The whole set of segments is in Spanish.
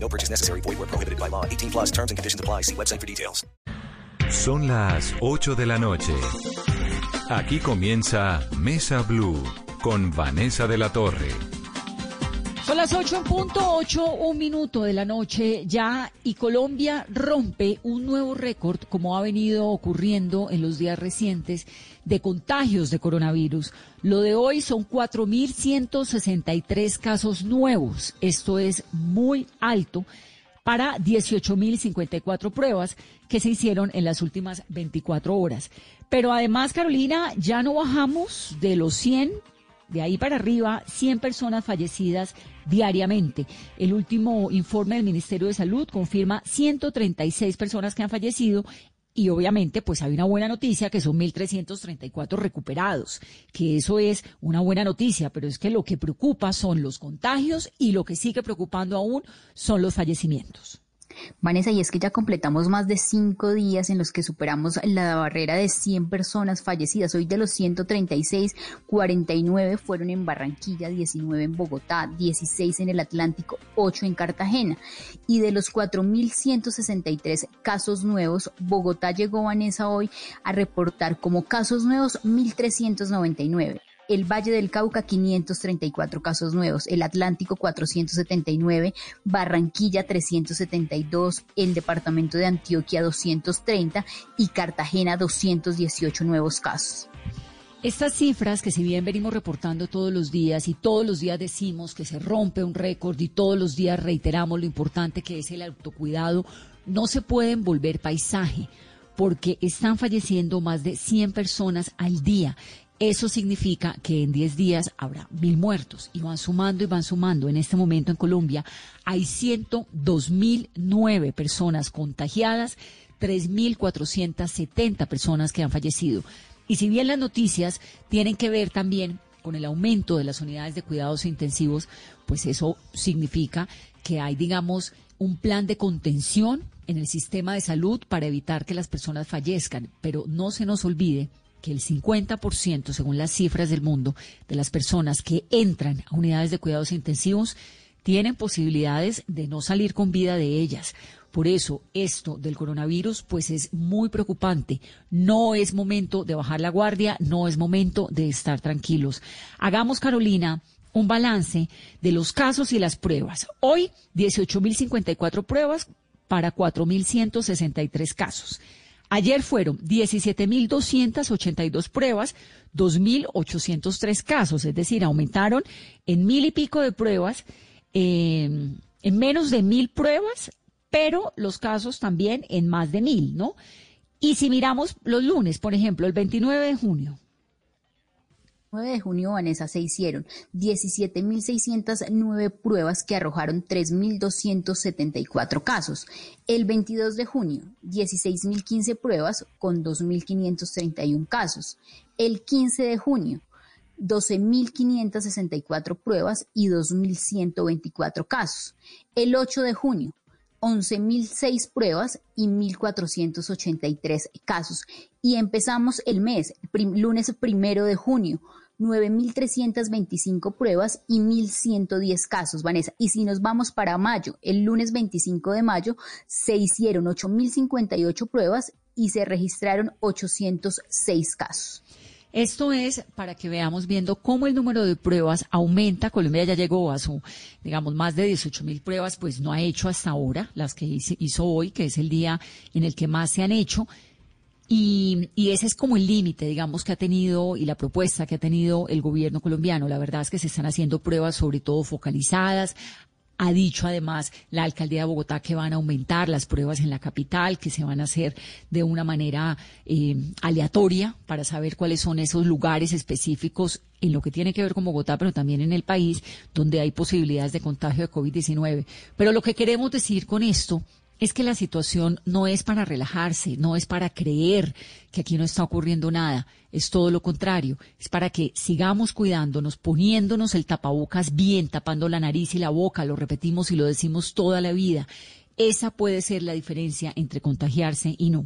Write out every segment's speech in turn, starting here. No purchase necessary. Void where prohibited by law. 18 plus terms and conditions apply. See website for details. Son las 8 de la noche. Aquí comienza Mesa Blue con Vanessa de la Torre. Son las 8:01 de la noche ya y Colombia rompe un nuevo récord, como ha venido ocurriendo en los días recientes, de contagios de coronavirus. Lo de hoy son 4.163 casos nuevos. Esto es muy alto para 18.054 pruebas que se hicieron en las últimas 24 horas. Pero además, Carolina, ya no bajamos de los 100. De ahí para arriba, 100 personas fallecidas diariamente. El último informe del Ministerio de Salud confirma 136 personas que han fallecido y obviamente pues hay una buena noticia que son 1.334 recuperados, que eso es una buena noticia, pero es que lo que preocupa son los contagios y lo que sigue preocupando aún son los fallecimientos. Vanessa, y es que ya completamos más de 5 días en los que superamos la barrera de 100 personas fallecidas. Hoy de los 136, 49 fueron en Barranquilla, 19 en Bogotá, 16 en el Atlántico, 8 en Cartagena. Y de los 4.163 casos nuevos, Bogotá llegó, Vanessa, hoy a reportar como casos nuevos 1.399. El Valle del Cauca, 534 casos nuevos, el Atlántico, 479, Barranquilla, 372, el departamento de Antioquia, 230 y Cartagena, 218 nuevos casos. Estas cifras que si bien venimos reportando todos los días y todos los días decimos que se rompe un récord y todos los días reiteramos lo importante que es el autocuidado, no se pueden volver paisaje porque están falleciendo más de 100 personas al día. Eso significa que en 10 días habrá 1.000 muertos y van sumando y van sumando. En este momento en Colombia hay 102.009 personas contagiadas, 3.470 personas que han fallecido. Y si bien las noticias tienen que ver también con el aumento de las unidades de cuidados intensivos, pues eso significa que hay, digamos, un plan de contención en el sistema de salud para evitar que las personas fallezcan. Pero no se nos olvide que el 50%, según las cifras del mundo, de las personas que entran a unidades de cuidados intensivos tienen posibilidades de no salir con vida de ellas. Por eso, esto del coronavirus pues es muy preocupante. No es momento de bajar la guardia, no es momento de estar tranquilos. Hagamos, Carolina, un balance de los casos y las pruebas. Hoy, 18.054 pruebas para 4.163 casos. Ayer fueron 17.282 pruebas, 2.803 casos, es decir, aumentaron en 1.000 y pico de pruebas, en menos de 1.000 pruebas, pero los casos también en más de 1.000, ¿no? Y si miramos los lunes, por ejemplo, el 29 de junio. 9 de junio, Vanessa, se hicieron 17.609 pruebas que arrojaron 3.274 casos. El 22 de junio, 16.015 pruebas con 2.531 casos. El 15 de junio, 12.564 pruebas y 2.124 casos. El 8 de junio, 11.006 pruebas y 1.483 casos. Y empezamos el mes, lunes 1 de junio, 9.325 pruebas y 1.110 casos, Vanessa. Y si nos vamos para mayo, el lunes 25 de mayo se hicieron 8.058 pruebas y se registraron 806 casos. Esto es para que veamos viendo cómo el número de pruebas aumenta. Colombia ya llegó a su, digamos, más de 18.000 pruebas, pues no ha hecho hasta ahora las que hizo hoy, que es el día en el que más se han hecho. Y ese es como el límite, digamos, que ha tenido y la propuesta que ha tenido el gobierno colombiano. La verdad es que se están haciendo pruebas sobre todo focalizadas. Ha dicho además la alcaldía de Bogotá que van a aumentar las pruebas en la capital, que se van a hacer de una manera aleatoria para saber cuáles son esos lugares específicos en lo que tiene que ver con Bogotá, pero también en el país donde hay posibilidades de contagio de COVID-19. Pero lo que queremos decir con esto Es que la situación no es para relajarse, no es para creer que aquí no está ocurriendo nada, es todo lo contrario, es para que sigamos cuidándonos, poniéndonos el tapabocas bien, tapando la nariz y la boca, lo repetimos y lo decimos toda la vida. Esa puede ser la diferencia entre contagiarse y no.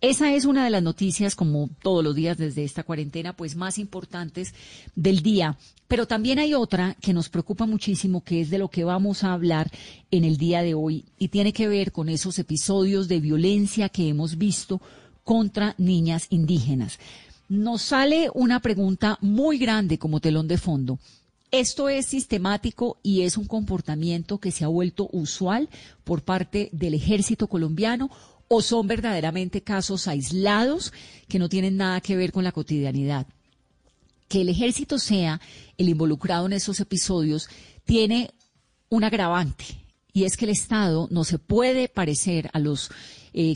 Esa es una de las noticias, como todos los días desde esta cuarentena, pues más importantes del día. Pero también hay otra que nos preocupa muchísimo, que es de lo que vamos a hablar en el día de hoy, y tiene que ver con esos episodios de violencia que hemos visto contra niñas indígenas. Nos sale una pregunta muy grande como telón de fondo. ¿Esto es sistemático y es un comportamiento que se ha vuelto usual por parte del ejército colombiano? ¿O son verdaderamente casos aislados que no tienen nada que ver con la cotidianidad? Que el ejército sea el involucrado en esos episodios tiene un agravante, y es que el Estado no se puede parecer a los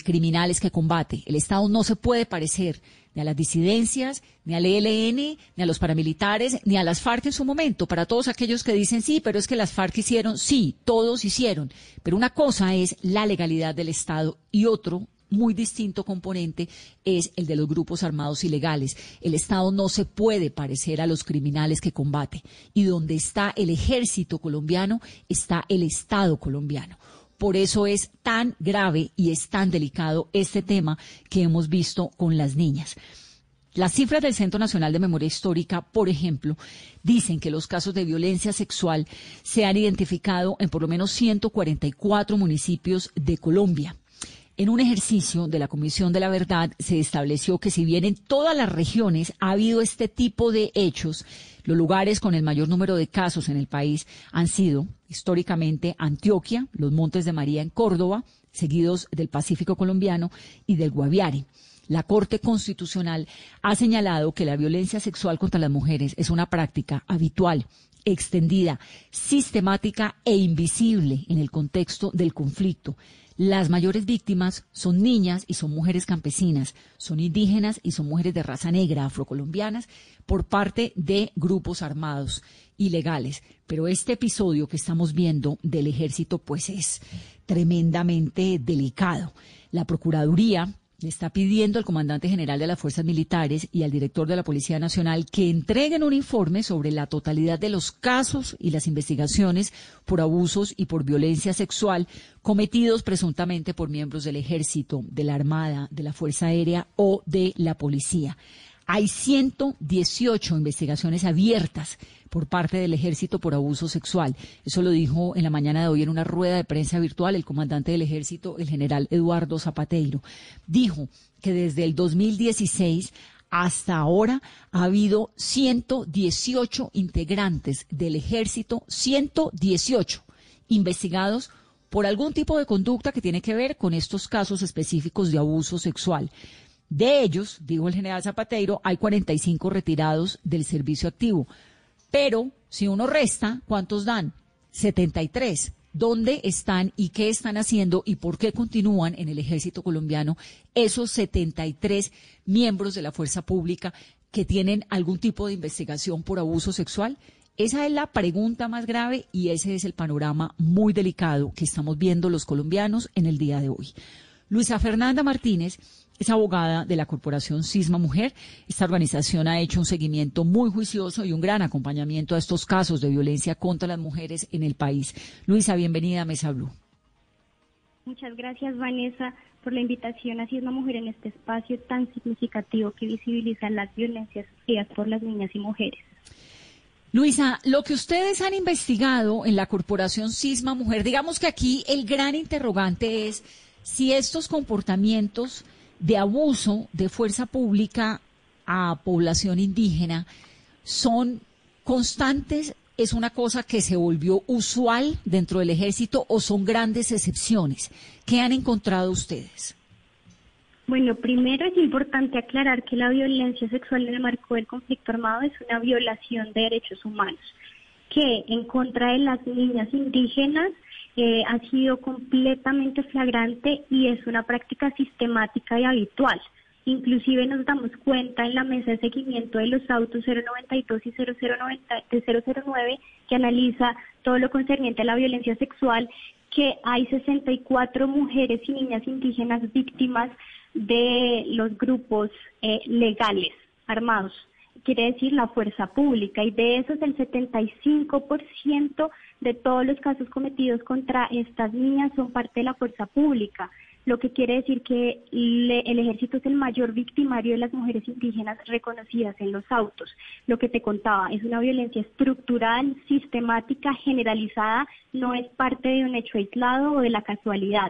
criminales que combate. El Estado no se puede parecer ni a las disidencias, ni al ELN, ni a los paramilitares, ni a las FARC en su momento. Para todos aquellos que dicen, sí, pero es que las FARC hicieron, sí, todos hicieron. Pero una cosa es la legalidad del Estado y otro, muy distinto componente, es el de los grupos armados ilegales. El Estado no se puede parecer a los criminales que combate. Y donde está el ejército colombiano, está el Estado colombiano. Por eso es tan grave y es tan delicado este tema que hemos visto con las niñas. Las cifras del Centro Nacional de Memoria Histórica, por ejemplo, dicen que los casos de violencia sexual se han identificado en por lo menos 144 municipios de Colombia. En un ejercicio de la Comisión de la Verdad se estableció que si bien en todas las regiones ha habido este tipo de hechos, los lugares con el mayor número de casos en el país han sido históricamente Antioquia, los Montes de María en Córdoba, seguidos del Pacífico colombiano y del Guaviare. La Corte Constitucional ha señalado que la violencia sexual contra las mujeres es una práctica habitual, extendida, sistemática e invisible en el contexto del conflicto. Las mayores víctimas son niñas y son mujeres campesinas, son indígenas y son mujeres de raza negra, afrocolombianas, por parte de grupos armados ilegales. Pero este episodio que estamos viendo del ejército, pues es tremendamente delicado. La Procuraduría le está pidiendo al comandante general de las Fuerzas Militares y al director de la Policía Nacional que entreguen un informe sobre la totalidad de los casos y las investigaciones por abusos y por violencia sexual cometidos presuntamente por miembros del Ejército, de la Armada, de la Fuerza Aérea o de la Policía. Hay 118 investigaciones abiertas por parte del Ejército por abuso sexual. Eso lo dijo en la mañana de hoy en una rueda de prensa virtual el comandante del Ejército, el general Eduardo Zapateiro. Dijo que desde el 2016 hasta ahora ha habido 118 integrantes del Ejército, 118 investigados por algún tipo de conducta que tiene que ver con estos casos específicos de abuso sexual. De ellos, dijo el general Zapateiro, hay 45 retirados del servicio activo. Pero si uno resta, ¿cuántos dan? 73. ¿Dónde están y qué están haciendo y por qué continúan en el ejército colombiano esos 73 miembros de la fuerza pública que tienen algún tipo de investigación por abuso sexual? Esa es la pregunta más grave y ese es el panorama muy delicado que estamos viendo los colombianos en el día de hoy. Luisa Fernanda Martínez es abogada de la Corporación Sisma Mujer. Esta organización ha hecho un seguimiento muy juicioso y un gran acompañamiento a estos casos de violencia contra las mujeres en el país. Luisa, bienvenida a Mesa Blue. Muchas gracias, Vanessa, por la invitación a Sisma Mujer en este espacio tan significativo que visibiliza las violencias sufridas por las niñas y mujeres. Luisa, lo que ustedes han investigado en la Corporación Sisma Mujer, digamos que aquí el gran interrogante es si estos comportamientos de abuso de fuerza pública a población indígena son constantes, es una cosa que se volvió usual dentro del ejército o son grandes excepciones. ¿Qué han encontrado ustedes? Bueno, primero es importante aclarar que la violencia sexual en el marco del conflicto armado es una violación de derechos humanos, que en contra de las niñas indígenas ha sido completamente flagrante y es una práctica sistemática y habitual. Inclusive nos damos cuenta en la mesa de seguimiento de los autos 092 y 009 que analiza todo lo concerniente a la violencia sexual, que hay 64 mujeres y niñas indígenas víctimas de los grupos legales armados, quiere decir la fuerza pública, y de esos el 75% de todos los casos cometidos contra estas niñas son parte de la fuerza pública, lo que quiere decir que el ejército es el mayor victimario de las mujeres indígenas reconocidas en los autos. Lo que te contaba, es una violencia estructural, sistemática, generalizada, no es parte de un hecho aislado o de la casualidad.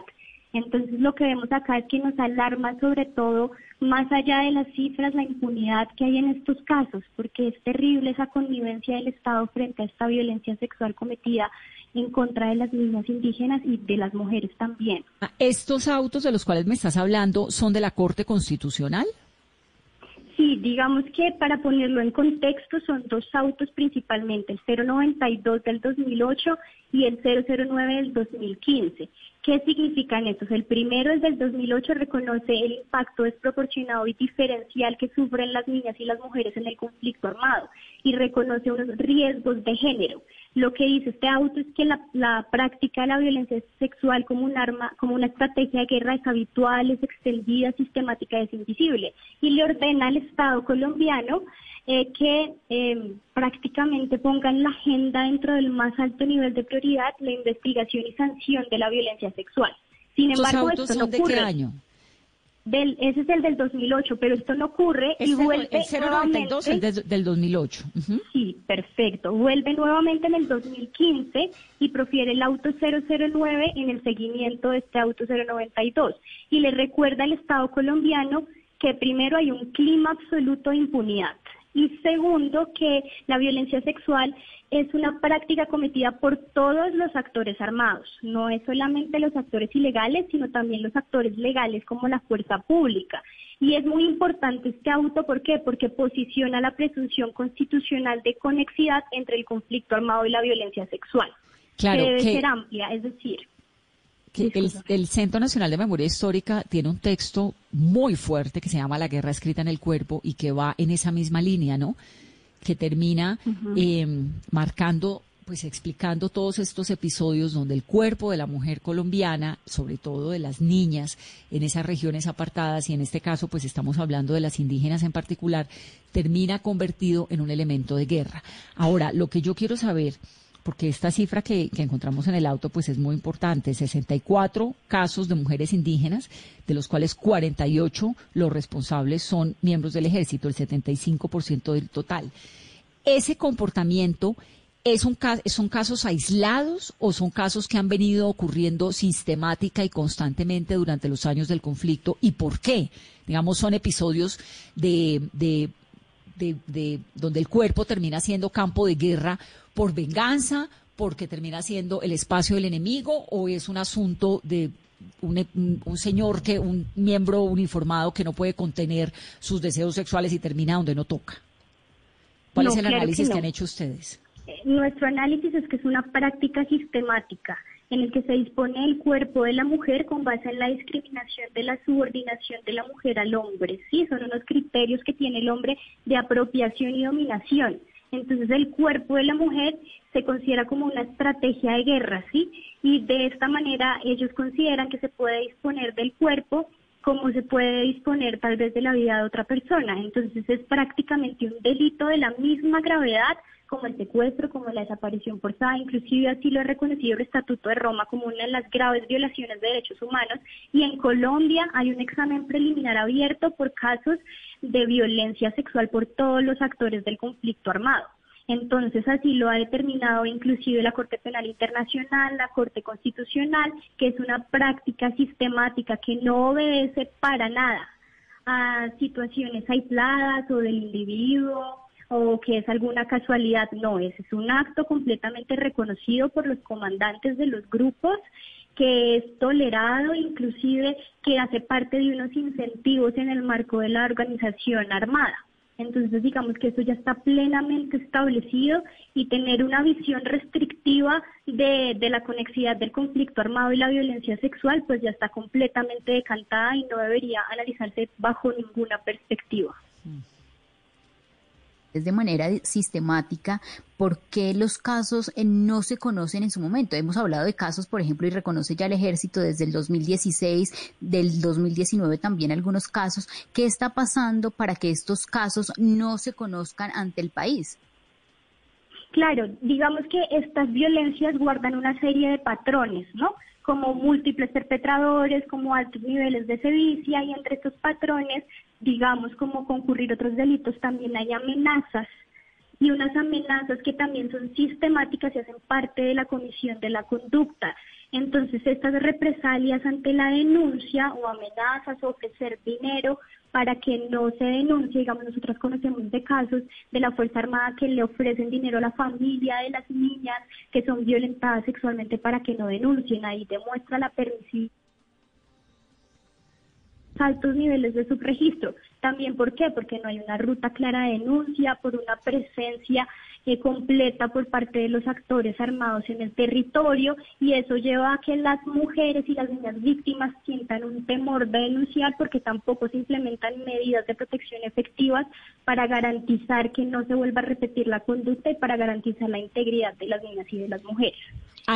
Entonces lo que vemos acá es que nos alarma sobre todo, más allá de las cifras, la impunidad que hay en estos casos, porque es terrible esa connivencia del Estado frente a esta violencia sexual cometida en contra de las niñas indígenas y de las mujeres también. ¿Estos autos de los cuales me estás hablando son de la Corte Constitucional? Sí, digamos que para ponerlo en contexto son dos autos principalmente, el 092 del 2008 y el 009 del 2015. ¿Qué significan estos? El primero es del 2008, reconoce el impacto desproporcionado y diferencial que sufren las niñas y las mujeres en el conflicto armado y reconoce unos riesgos de género. Lo que dice este auto es que la práctica de la violencia sexual como un arma, como una estrategia de guerra es habitual, es extendida, sistemática, es invisible y le ordena al Estado colombiano que prácticamente ponga en la agenda dentro del más alto nivel de prioridad la investigación y sanción de la violencia sexual. Sin embargo, esto no ocurre. ¿De qué año? Ese es el del 2008, pero esto no ocurre y vuelve el 092 del 2008. Uh-huh. Sí, perfecto. Vuelve nuevamente en el 2015 y profiere el auto 009 en el seguimiento de este auto 092 y le recuerda al Estado colombiano que primero hay un clima absoluto de impunidad. Y segundo, que la violencia sexual es una práctica cometida por todos los actores armados. No es solamente los actores ilegales, sino también los actores legales como la fuerza pública. Y es muy importante este auto, ¿por qué? Porque posiciona la presunción constitucional de conexidad entre el conflicto armado y la violencia sexual. Claro, que debe ser amplia, es decir... El Centro Nacional de Memoria Histórica tiene un texto muy fuerte que se llama La Guerra Escrita en el Cuerpo y que va en esa misma línea, ¿no? Que termina marcando, pues explicando todos estos episodios donde el cuerpo de la mujer colombiana, sobre todo de las niñas en esas regiones apartadas y en este caso pues estamos hablando de las indígenas en particular, termina convertido en un elemento de guerra. Ahora, lo que yo quiero saber... porque esta cifra que encontramos en el auto pues es muy importante, 64 casos de mujeres indígenas, de los cuales 48 los responsables son miembros del ejército, el 75% del total. ¿Ese comportamiento son casos aislados o son casos que han venido ocurriendo sistemática y constantemente durante los años del conflicto? ¿Y por qué? Digamos, son episodios de donde el cuerpo termina siendo campo de guerra por venganza, porque termina siendo el espacio del enemigo, o es un asunto de un señor, que un miembro uniformado que no puede contener sus deseos sexuales y termina donde no toca. ¿Cuál es el análisis que han hecho ustedes? Nuestro análisis es que es una práctica sistemática en el que se dispone el cuerpo de la mujer con base en la discriminación de la subordinación de la mujer al hombre. Sí, son unos criterios que tiene el hombre de apropiación y dominación. Entonces el cuerpo de la mujer se considera como una estrategia de guerra, ¿sí? Y de esta manera ellos consideran que se puede disponer del cuerpo como se puede disponer tal vez de la vida de otra persona. Entonces es prácticamente un delito de la misma gravedad como el secuestro, como la desaparición forzada, inclusive así lo ha reconocido el Estatuto de Roma como una de las graves violaciones de derechos humanos, y en Colombia hay un examen preliminar abierto por casos de violencia sexual por todos los actores del conflicto armado. Entonces así lo ha determinado inclusive la Corte Penal Internacional, la Corte Constitucional, que es una práctica sistemática que no obedece para nada a situaciones aisladas o del individuo, o que es alguna casualidad. No, ese es un acto completamente reconocido por los comandantes de los grupos, que es tolerado, inclusive que hace parte de unos incentivos en el marco de la organización armada. Entonces digamos que eso ya está plenamente establecido, y tener una visión restrictiva de la conexidad del conflicto armado y la violencia sexual pues ya está completamente decantada y no debería analizarse bajo ninguna perspectiva. denunciantes de manera sistemática, ¿por qué los casos no se conocen en su momento? Hemos hablado de casos, por ejemplo, y reconoce ya el Ejército desde el 2016, del 2019 también algunos casos. ¿Qué está pasando para que estos casos no se conozcan ante el país? Claro, digamos que estas violencias guardan una serie de patrones, ¿no? Como múltiples perpetradores, como altos niveles de sevicia, y entre estos patrones, digamos, como concurrir otros delitos, también hay amenazas, y unas amenazas que también son sistemáticas y hacen parte de la comisión de la conducta. Entonces, estas represalias ante la denuncia o amenazas o ofrecer dinero para que no se denuncie, digamos, nosotros conocemos de casos de la Fuerza Armada que le ofrecen dinero a la familia de las niñas que son violentadas sexualmente para que no denuncien, ahí demuestra la permisividad. Altos niveles de subregistro. También, ¿por qué? Porque no hay una ruta clara de denuncia, por una presencia completa por parte de los actores armados en el territorio, y eso lleva a que las mujeres y las niñas víctimas sientan un temor de denunciar porque tampoco se implementan medidas de protección efectivas para garantizar que no se vuelva a repetir la conducta y para garantizar la integridad de las niñas y de las mujeres.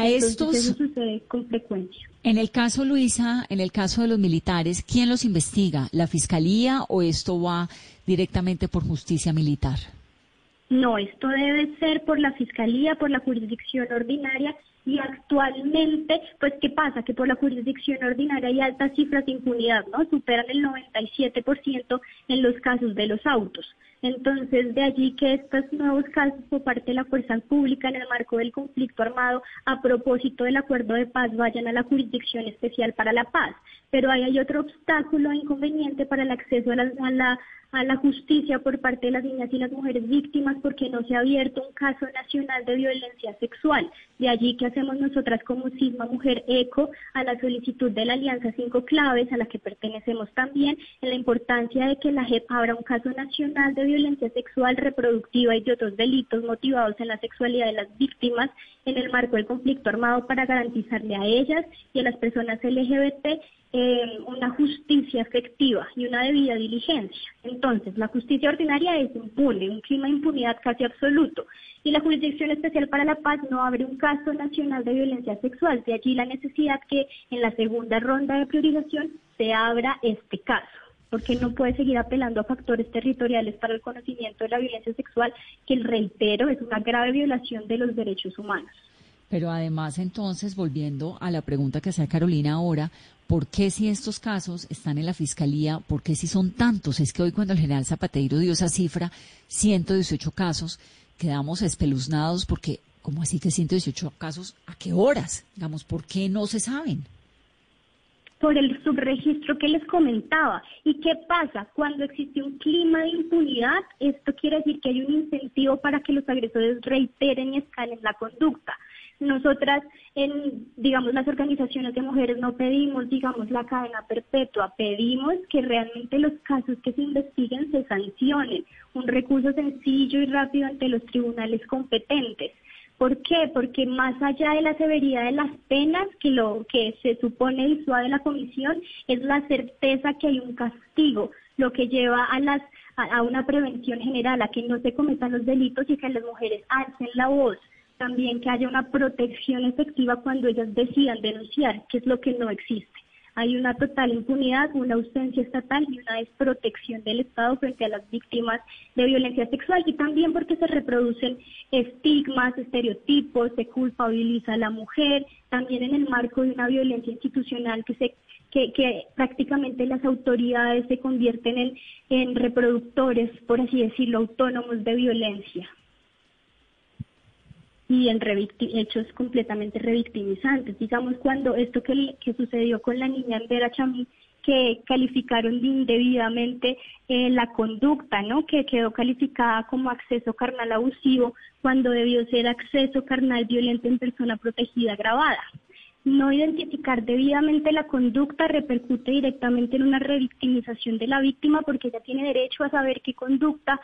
Eso sucede con frecuencia. En el caso, Luisa, en el caso de los militares, ¿quién los investiga? ¿La Fiscalía o esto va directamente por justicia militar? No, esto debe ser por la Fiscalía, por la jurisdicción ordinaria, y actualmente, pues, ¿qué pasa? Que por la jurisdicción ordinaria hay altas cifras de impunidad, ¿no? Superan el 97% en los casos de los autos. Entonces, de allí que estos nuevos casos por parte de la fuerza pública en el marco del conflicto armado, a propósito del acuerdo de paz, vayan a la Jurisdicción Especial para la Paz. Pero ahí hay otro obstáculo inconveniente para el acceso a la justicia por parte de las niñas y las mujeres víctimas, porque no se ha abierto un caso nacional de violencia sexual. De allí que hacemos nosotras como Sisma Mujer eco a la solicitud de la Alianza Cinco Claves, a la que pertenecemos también, en la importancia de que la JEP abra un caso nacional de violencia sexual, reproductiva y de otros delitos motivados en la sexualidad de las víctimas en el marco del conflicto armado, para garantizarle a ellas y a las personas LGBT una justicia efectiva y una debida diligencia. Entonces, la justicia ordinaria es impune, un clima de impunidad casi absoluto, y la Jurisdicción Especial para la Paz no abre un caso nacional de violencia sexual. De allí la necesidad que en la segunda ronda de priorización se abra este caso, porque no puede seguir apelando a factores territoriales para el conocimiento de la violencia sexual, que, reitero, es una grave violación de los derechos humanos. Pero además, entonces, volviendo a la pregunta que hacía Carolina ahora, ¿por qué si estos casos están en la Fiscalía, por qué si son tantos? Es que hoy cuando el general Zapateiro dio esa cifra, 118 casos, quedamos espeluznados porque, ¿cómo así que 118 casos? ¿A qué horas? Digamos, ¿por qué no se saben? Por el subregistro que les comentaba. ¿Y qué pasa? Cuando existe un clima de impunidad, esto quiere decir que hay un incentivo para que los agresores reiteren y escalen la conducta. Nosotras, digamos, las organizaciones de mujeres no pedimos, digamos, la cadena perpetua, pedimos que realmente los casos que se investiguen se sancionen, un recurso sencillo y rápido ante los tribunales competentes. ¿Por qué? Porque más allá de la severidad de las penas, que lo que se supone disuade la comisión, es la certeza que hay un castigo, lo que lleva a una prevención general, a que no se cometan los delitos y que las mujeres alcen la voz. También que haya una protección efectiva cuando ellas decidan denunciar, que es lo que no existe. Hay una total impunidad, una ausencia estatal y una desprotección del Estado frente a las víctimas de violencia sexual, y también porque se reproducen estigmas, estereotipos, se culpabiliza a la mujer, también en el marco de una violencia institucional que prácticamente las autoridades se convierten en reproductores, por así decirlo, autónomos de violencia, y en hechos completamente revictimizantes. Digamos, cuando esto que sucedió con la niña Embera Chamí, que calificaron indebidamente la conducta, ¿no? Que quedó calificada como acceso carnal abusivo, cuando debió ser acceso carnal violento en persona protegida agravada. No identificar debidamente la conducta repercute directamente en una revictimización de la víctima, porque ella tiene derecho a saber qué conducta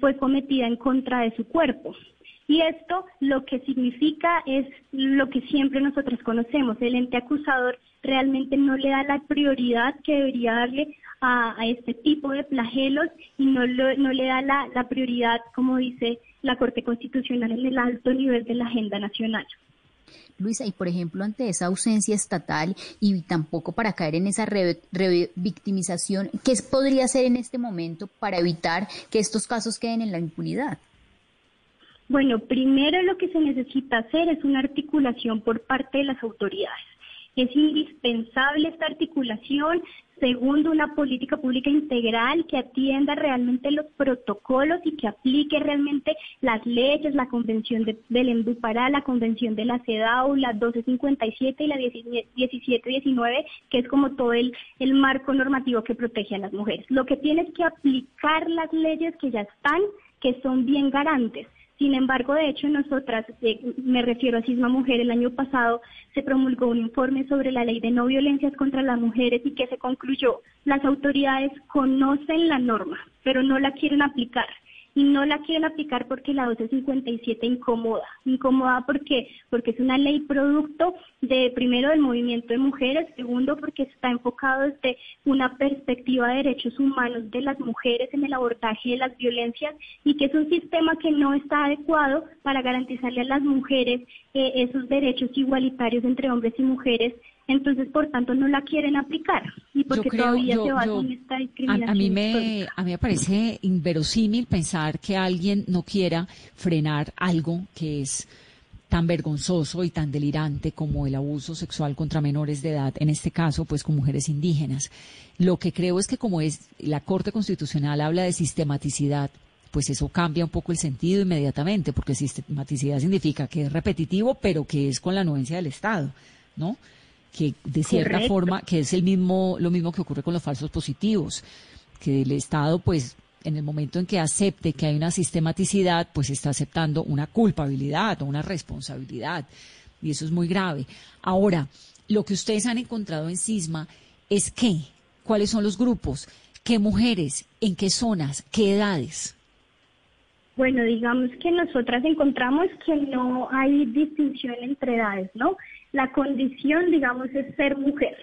fue cometida en contra de su cuerpo. Y esto lo que significa es lo que siempre nosotros conocemos: el ente acusador realmente no le da la prioridad que debería darle a este tipo de flagelos y no le da la prioridad, como dice la Corte Constitucional, en el alto nivel de la agenda nacional. Luisa, y por ejemplo, ante esa ausencia estatal y tampoco para caer en esa revictimización, ¿qué podría hacer en este momento para evitar que estos casos queden en la impunidad? Bueno, primero lo que se necesita hacer es una articulación por parte de las autoridades. Es indispensable esta articulación. Segundo, una política pública integral que atienda realmente los protocolos y que aplique realmente las leyes, la Convención del Endupará, la Convención de la CEDAW, la 1257 y la 1719, que es como todo el marco normativo que protege a las mujeres. Lo que tiene es que aplicar las leyes que ya están, que son bien garantes. Sin embargo, de hecho, nosotras, me refiero a Sisma Mujer, el año pasado se promulgó un informe sobre la ley de no violencias contra las mujeres y que se concluyó, las autoridades conocen la norma, pero no la quieren aplicar. Y no la quieren aplicar porque la 1257 incomoda porque es una ley producto de, primero, del movimiento de mujeres, segundo, porque está enfocado desde una perspectiva de derechos humanos de las mujeres en el abordaje de las violencias y que es un sistema que no está adecuado para garantizarle a las mujeres esos derechos igualitarios entre hombres y mujeres. Entonces, por tanto, no la quieren aplicar y porque todavía se basa en esta discriminación. A mí me parece inverosímil pensar que alguien no quiera frenar algo que es tan vergonzoso y tan delirante como el abuso sexual contra menores de edad, en este caso, pues con mujeres indígenas. Lo que creo es que como es la Corte Constitucional habla de sistematicidad, pues eso cambia un poco el sentido inmediatamente, porque sistematicidad significa que es repetitivo, pero que es con la anuencia del Estado, ¿no? Que de cierta Correcto. Forma, que es lo mismo que ocurre con los falsos positivos, que el Estado, pues, en el momento en que acepte que hay una sistematicidad, pues está aceptando una culpabilidad o una responsabilidad, y eso es muy grave. Ahora, lo que ustedes han encontrado en Sisma es que, ¿cuáles son los grupos? ¿Qué mujeres? ¿En qué zonas? ¿Qué edades? Bueno, digamos que nosotras encontramos que no hay distinción entre edades, ¿no? La condición, digamos, es ser mujer.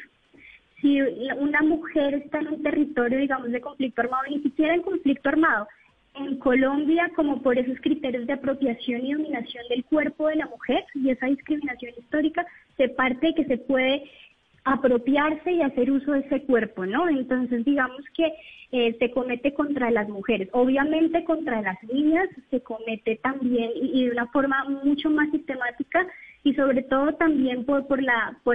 Si una mujer está en un territorio, digamos, de conflicto armado, ni siquiera en conflicto armado, en Colombia, como por esos criterios de apropiación y dominación del cuerpo de la mujer, y esa discriminación histórica, se parte de que se puede apropiarse y hacer uso de ese cuerpo, ¿no? Entonces, digamos que se comete contra las mujeres, obviamente contra las niñas se comete también y de una forma mucho más sistemática y sobre todo también por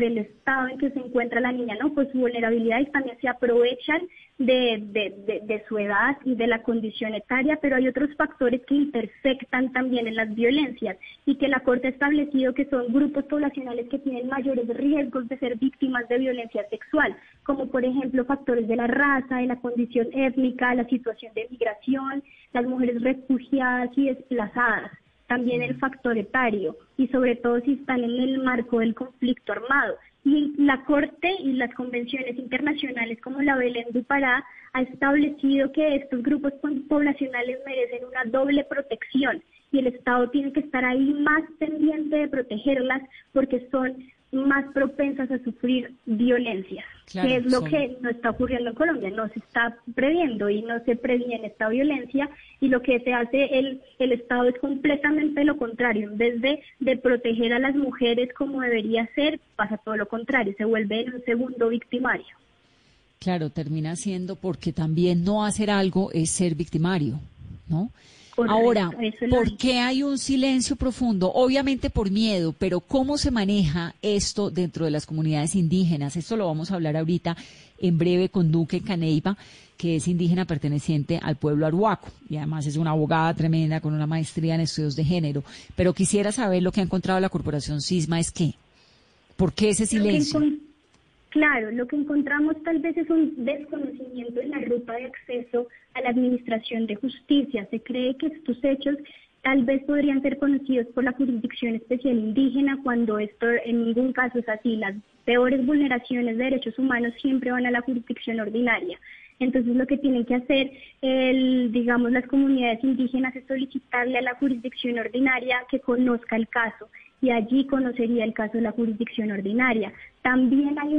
el estado en que se encuentra la niña, ¿no? Pues su vulnerabilidad y también se aprovechan de su edad y de la condición etaria, pero hay otros factores que intersectan también en las violencias y que la Corte ha establecido que son grupos poblacionales que tienen mayores riesgos de ser víctimas de violencia sexual, como por ejemplo factores de la raza, de la condición étnica, la situación de migración, las mujeres refugiadas y desplazadas. También el factor etario y sobre todo si están en el marco del conflicto armado. Y la Corte y las convenciones internacionales como la Belén du Pará ha establecido que estos grupos poblacionales merecen una doble protección y el Estado tiene que estar ahí más pendiente de protegerlas porque son más propensas a sufrir violencia, claro, que es lo que no está ocurriendo en Colombia, no se está previendo y no se previene esta violencia y lo que se hace el Estado es completamente lo contrario, en vez de proteger a las mujeres como debería ser, pasa todo lo contrario, se vuelve en un segundo victimario. Claro, termina siendo porque también no hacer algo es ser victimario, ¿no? Ahora, ¿por qué hay un silencio profundo? Obviamente por miedo, pero ¿cómo se maneja esto dentro de las comunidades indígenas? Esto lo vamos a hablar ahorita en breve con Duque Caneiva, que es indígena perteneciente al pueblo arhuaco, y además es una abogada tremenda con una maestría en estudios de género. Pero quisiera saber lo que ha encontrado la Corporación Sisma es qué. ¿Por qué ese silencio? Claro, lo que encontramos tal vez es un desconocimiento en la ruta de acceso a la administración de justicia. Se cree que estos hechos tal vez podrían ser conocidos por la jurisdicción especial indígena cuando esto en ningún caso es así. Las peores vulneraciones de derechos humanos siempre van a la jurisdicción ordinaria. Entonces lo que tienen que hacer, digamos, las comunidades indígenas es solicitarle a la jurisdicción ordinaria que conozca el caso y allí conocería el caso de la jurisdicción ordinaria. También hay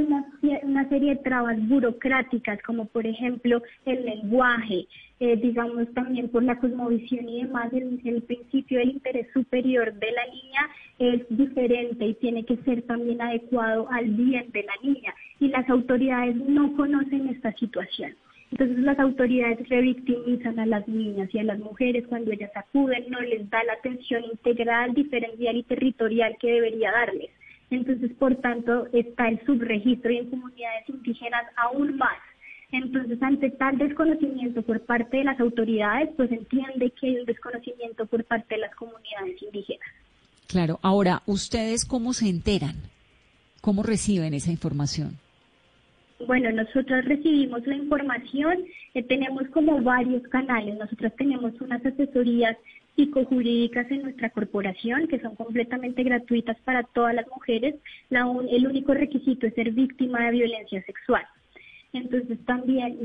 una serie de trabas burocráticas, como por ejemplo el lenguaje, digamos también por la cosmovisión y demás, el principio del interés superior de la niña es diferente y tiene que ser también adecuado al bien de la niña, y las autoridades no conocen esta situación. Entonces las autoridades revictimizan a las niñas y a las mujeres cuando ellas acuden, no les da la atención integral, diferencial y territorial que debería darles. Entonces, por tanto, está el subregistro y en comunidades indígenas aún más. Entonces, ante tal desconocimiento por parte de las autoridades, pues entiende que hay un desconocimiento por parte de las comunidades indígenas. Claro. Ahora, ¿ustedes cómo se enteran? ¿Cómo reciben esa información? Bueno, nosotros recibimos la información, tenemos como varios canales. Nosotros tenemos unas asesorías psicojurídicas en nuestra corporación que son completamente gratuitas para todas las mujeres. El único requisito es ser víctima de violencia sexual. Entonces también,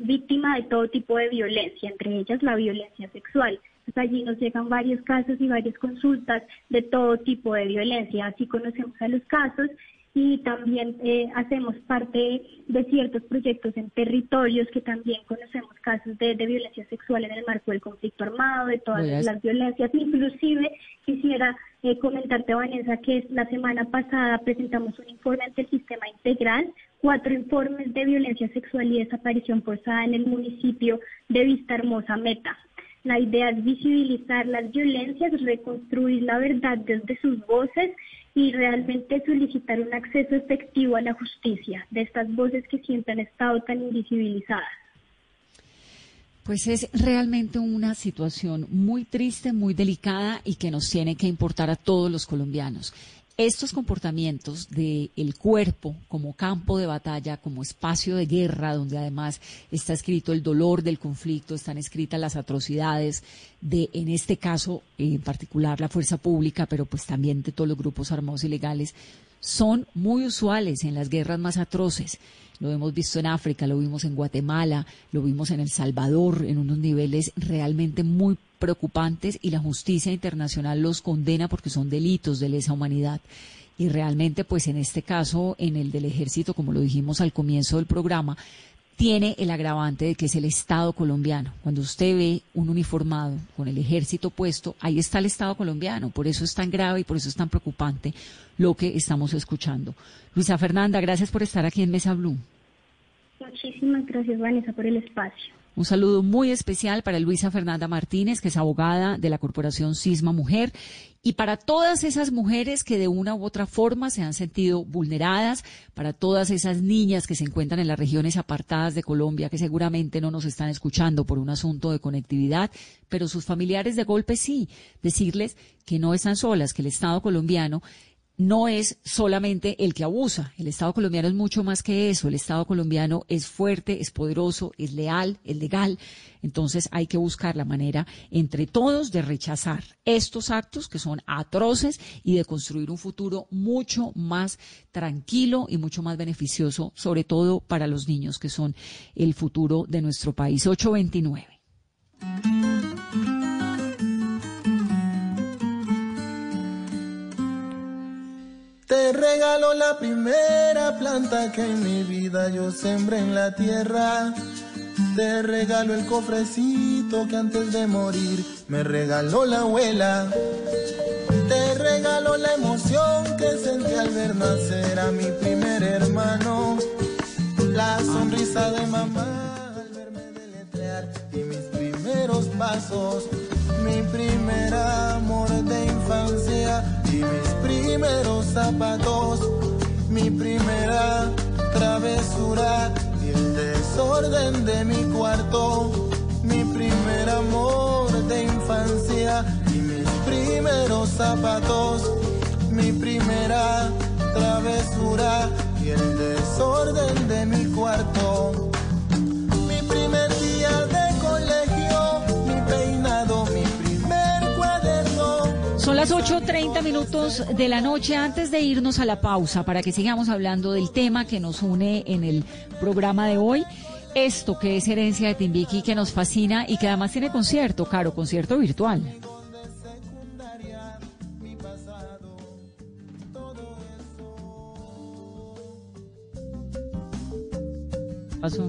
víctima de todo tipo de violencia, entre ellas la violencia sexual. Entonces allí nos llegan varios casos y varias consultas de todo tipo de violencia. Así conocemos a los casos. Y también hacemos parte de ciertos proyectos en territorios que también conocemos casos de violencia sexual en el marco del conflicto armado, de todas las violencias. Inclusive quisiera comentarte, Vanessa, que la semana pasada presentamos un informe ante el sistema integral, 4 informes de violencia sexual y desaparición forzada en el municipio de Vista Hermosa Meta. La idea es visibilizar las violencias, reconstruir la verdad desde sus voces y realmente solicitar un acceso efectivo a la justicia de estas voces que siempre han estado tan invisibilizadas. Pues es realmente una situación muy triste, muy delicada y que nos tiene que importar a todos los colombianos. Estos comportamientos del cuerpo como campo de batalla, como espacio de guerra, donde además está escrito el dolor del conflicto, están escritas las atrocidades de, en este caso, en particular la fuerza pública, pero pues también de todos los grupos armados ilegales, son muy usuales en las guerras más atroces. Lo hemos visto en África, lo vimos en Guatemala, lo vimos en El Salvador, en unos niveles realmente muy preocupantes, y la justicia internacional los condena porque son delitos de lesa humanidad. Y realmente, pues en este caso, en el del ejército, como lo dijimos al comienzo del programa, tiene el agravante de que es el Estado colombiano. Cuando usted ve un uniformado con el ejército puesto, ahí está el Estado colombiano. Por eso es tan grave y por eso es tan preocupante lo que estamos escuchando. Luisa Fernanda, gracias por estar aquí en Mesa Blue. Muchísimas gracias, Vanessa, por el espacio. Un saludo muy especial para Luisa Fernanda Martínez, que es abogada de la Corporación Sisma Mujer, y para todas esas mujeres que de una u otra forma se han sentido vulneradas, para todas esas niñas que se encuentran en las regiones apartadas de Colombia, que seguramente no nos están escuchando por un asunto de conectividad, pero sus familiares de golpe sí, decirles que no están solas, que el Estado colombiano no es solamente el que abusa. El Estado colombiano es mucho más que eso. El Estado colombiano es fuerte, es poderoso, es leal, es legal. Entonces hay que buscar la manera entre todos de rechazar estos actos que son atroces y de construir un futuro mucho más tranquilo y mucho más beneficioso, sobre todo para los niños que son el futuro de nuestro país. 8:29. Te regalo la primera planta que en mi vida yo sembré en la tierra. Te regalo el cofrecito que antes de morir me regaló la abuela. Te regalo la emoción que sentí al ver nacer a mi primer hermano. La sonrisa de mamá al verme deletrear y mis primeros pasos. Mi primer amor de infancia y mis primeros zapatos, mi primera travesura y el desorden de mi cuarto, mi primer amor de infancia y mis primeros zapatos, mi primera travesura y el desorden de mi cuarto, mi primer día de colegio, mi peinado, mi Son las 8:30 de la noche. Antes de irnos a la pausa, para que sigamos hablando del tema que nos une en el programa de hoy, esto que es Herencia de Timbiquí, que nos fascina y que además tiene concierto, Caro, concierto virtual. pasó?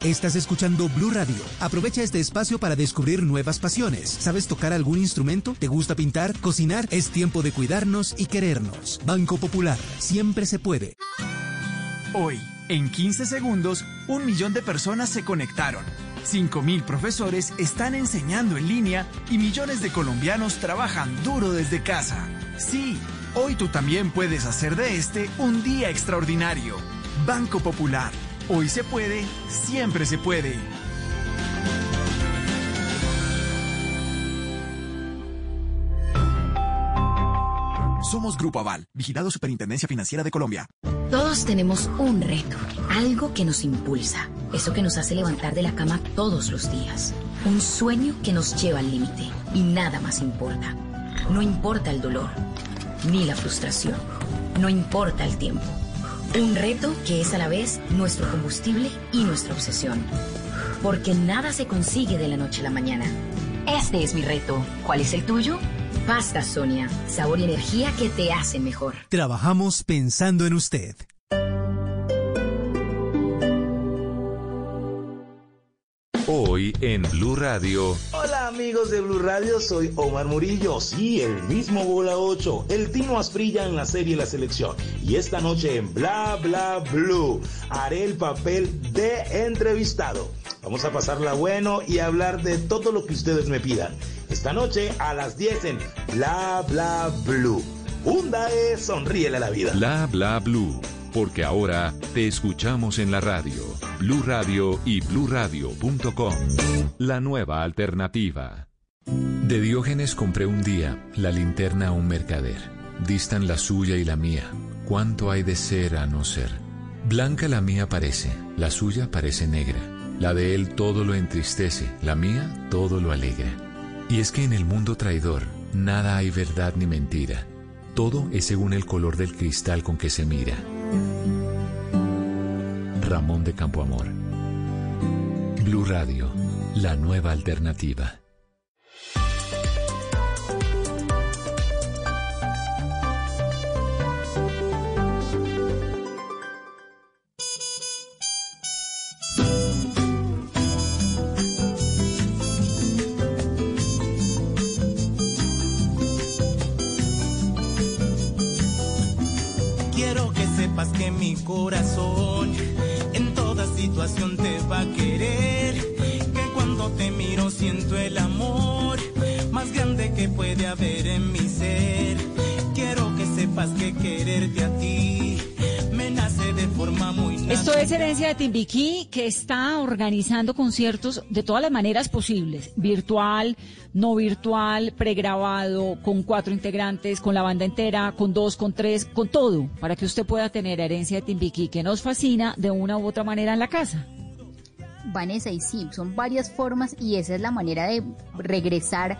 Estás escuchando Blue Radio. Aprovecha este espacio para descubrir nuevas pasiones. ¿Sabes tocar algún instrumento? ¿Te gusta pintar? ¿Cocinar? Es tiempo de cuidarnos y querernos. Banco Popular. Siempre se puede. Hoy, en 15 segundos, 1 millón de personas se conectaron. 5.000 profesores están enseñando en línea y millones de colombianos trabajan duro desde casa. Sí, hoy tú también puedes hacer de este un día extraordinario. Banco Popular. Hoy se puede, siempre se puede. Somos Grupo Aval, vigilado Superintendencia Financiera de Colombia. Todos tenemos un reto, algo que nos impulsa, eso que nos hace levantar de la cama todos los días, un sueño que nos lleva al límite y nada más importa. No importa el dolor, ni la frustración, no importa el tiempo. Un reto que es a la vez nuestro combustible y nuestra obsesión. Porque nada se consigue de la noche a la mañana. Este es mi reto. ¿Cuál es el tuyo? Pasta Sonia. Sabor y energía que te hacen mejor. Trabajamos pensando en usted. Hoy en Blue Radio. Hola amigos de Blue Radio, soy Omar Murillo, sí, el mismo Bola 8, el Tino Asprilla en la serie La Selección. Y esta noche en Bla Bla Blue haré el papel de entrevistado. Vamos a pasarla bueno y hablar de todo lo que ustedes me pidan. Esta noche a las 10 en Bla Bla Blue. Undae, sonríele a la vida. Bla Bla Blue. Porque ahora te escuchamos en la radio, Blue Radio y BluRadio.com, la nueva alternativa. De Diógenes compré un día la linterna a un mercader. Distan la suya y la mía. ¿Cuánto hay de ser a no ser? Blanca la mía parece, la suya parece negra. La de él todo lo entristece, la mía todo lo alegra. Y es que en el mundo traidor nada hay verdad ni mentira. Todo es según el color del cristal con que se mira. Ramón de Campoamor. Blue Radio, la nueva alternativa. Que mi corazón en toda situación te va a querer, que cuando te miro siento el amor más grande que puede haber en mi ser. Quiero que sepas que quererte a ti me nace de forma muy natural. Esto es Herencia de Timbiquí, que está organizando conciertos de todas las maneras posibles, virtual, no virtual, pregrabado, con 4 integrantes, con la banda entera, con 2, con 3, con todo, para que usted pueda tener Herencia de Timbiquí, que nos fascina de una u otra manera en la casa. Vanessa, y sí, son varias formas y esa es la manera de regresar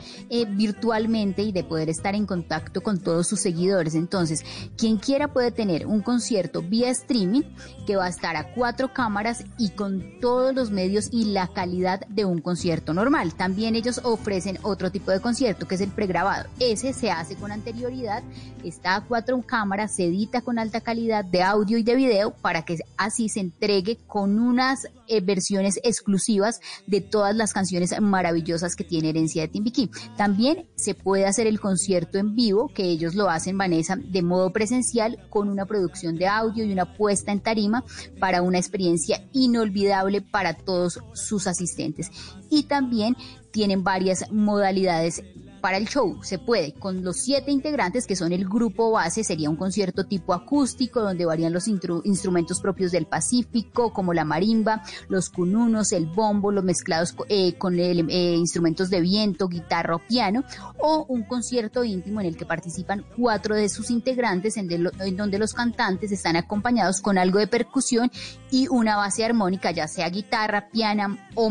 virtualmente y de poder estar en contacto con todos sus seguidores. Entonces, quien quiera puede tener un concierto vía streaming que va a estar a 4 cámaras y con todos los medios y la calidad de un concierto normal. También ellos ofrecen otro tipo de concierto que es el pregrabado. Ese se hace con anterioridad, está a 4 cámaras, se edita con alta calidad de audio y de video para que así se entregue con unas versiones exclusivas de todas las canciones maravillosas que tiene Herencia de Timbiquí. También se puede hacer el concierto en vivo, que ellos lo hacen, Vanessa, de modo presencial, con una producción de audio y una puesta en tarima para una experiencia inolvidable para todos sus asistentes. Y también tienen varias modalidades para el show. Se puede con los 7 integrantes que son el grupo base, sería un concierto tipo acústico donde varían los instrumentos propios del Pacífico como la marimba, los cununos, el bombo, los mezclados con instrumentos de viento, guitarra o piano, o un concierto íntimo en el que participan 4 de sus integrantes en donde los cantantes están acompañados con algo de percusión y una base armónica, ya sea guitarra, piano o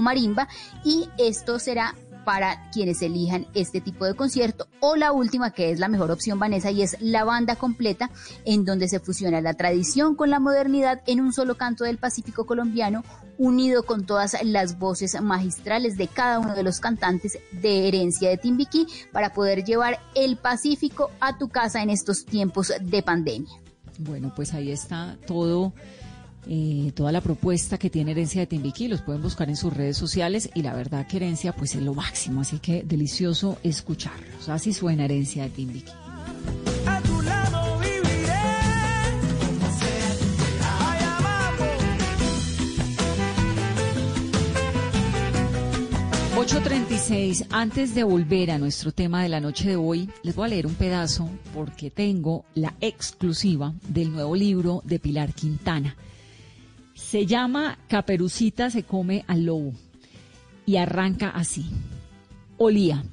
marimba, y esto será para quienes elijan este tipo de concierto. O la última, que es la mejor opción, Vanessa, y es la banda completa, en donde se fusiona la tradición con la modernidad en un solo canto del Pacífico colombiano, unido con todas las voces magistrales de cada uno de los cantantes de Herencia de Timbiquí, para poder llevar el Pacífico a tu casa en estos tiempos de pandemia. Bueno, pues ahí está todo, toda la propuesta que tiene Herencia de Timbiquí. Los pueden buscar en sus redes sociales, y la verdad que Herencia pues es lo máximo, así que delicioso escucharlos. Así suena Herencia de Timbiquí. Antes de volver a nuestro tema de la noche de hoy, les voy a leer un pedazo porque tengo la exclusiva del nuevo libro de Pilar Quintana. Se llama Caperucita se come al lobo y arranca así. Olía.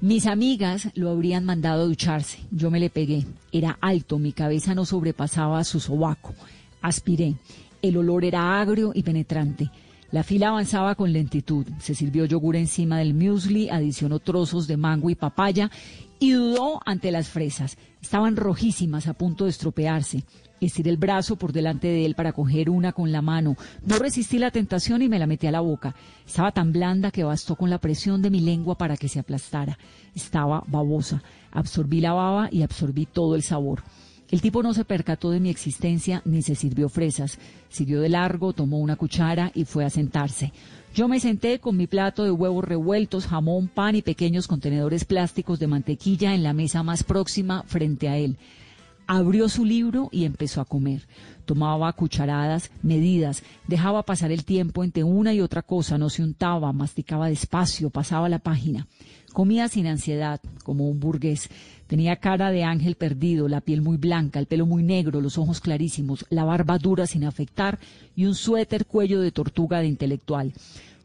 Mis amigas lo habrían mandado a ducharse. Yo me le pegué. Era alto, mi cabeza no sobrepasaba su sobaco. Aspiré. El olor era agrio y penetrante. La fila avanzaba con lentitud, se sirvió yogur encima del muesli, adicionó trozos de mango y papaya y dudó ante las fresas. Estaban rojísimas, a punto de estropearse. Estiré el brazo por delante de él para coger una con la mano. No resistí la tentación y me la metí a la boca. Estaba tan blanda que bastó con la presión de mi lengua para que se aplastara. Estaba babosa. Absorbí la baba y absorbí todo el sabor. El tipo no se percató de mi existencia ni se sirvió fresas. Siguió de largo, tomó una cuchara y fue a sentarse. Yo me senté con mi plato de huevos revueltos, jamón, pan y pequeños contenedores plásticos de mantequilla en la mesa más próxima frente a él. Abrió su libro y empezó a comer. Tomaba cucharadas, medidas, dejaba pasar el tiempo entre una y otra cosa, no se untaba, masticaba despacio, pasaba la página. Comía sin ansiedad, como un burgués. Tenía cara de ángel perdido, la piel muy blanca, el pelo muy negro, los ojos clarísimos, la barba dura sin afectar y un suéter cuello de tortuga de intelectual.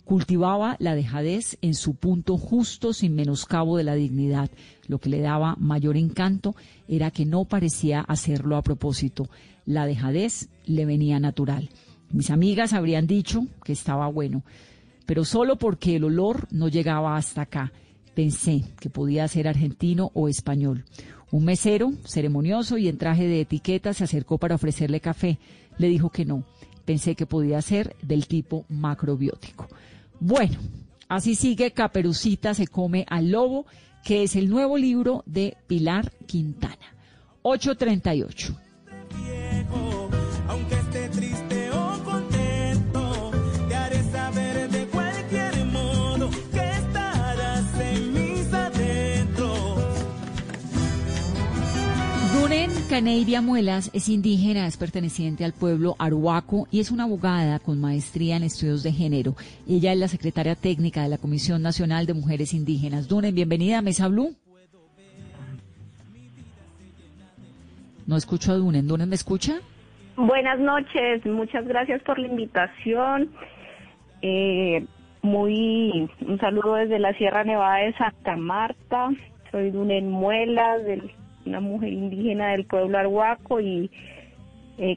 Cultivaba la dejadez en su punto justo, sin menoscabo de la dignidad. Lo que le daba mayor encanto era que no parecía hacerlo a propósito. La dejadez le venía natural. Mis amigas habrían dicho que estaba bueno, pero solo porque el olor no llegaba hasta acá. Pensé que podía ser argentino o español. Un mesero, ceremonioso y en traje de etiqueta, se acercó para ofrecerle café. Le dijo que no. Pensé que podía ser del tipo macrobiótico. Bueno, así sigue Caperucita se come al lobo, que es el nuevo libro de Pilar Quintana. 8:38. Dunen Muelas es indígena, es perteneciente al pueblo arhuaco y es una abogada con maestría en estudios de género. Ella es la secretaria técnica de la Comisión Nacional de Mujeres Indígenas. Dunen, bienvenida a Mesa Blue. No escucho a Dunen. ¿Dunen me escucha? Buenas noches, muchas gracias por la invitación. Un saludo desde la Sierra Nevada de Santa Marta. Soy Dunen Muelas, una mujer indígena del pueblo arhuaco y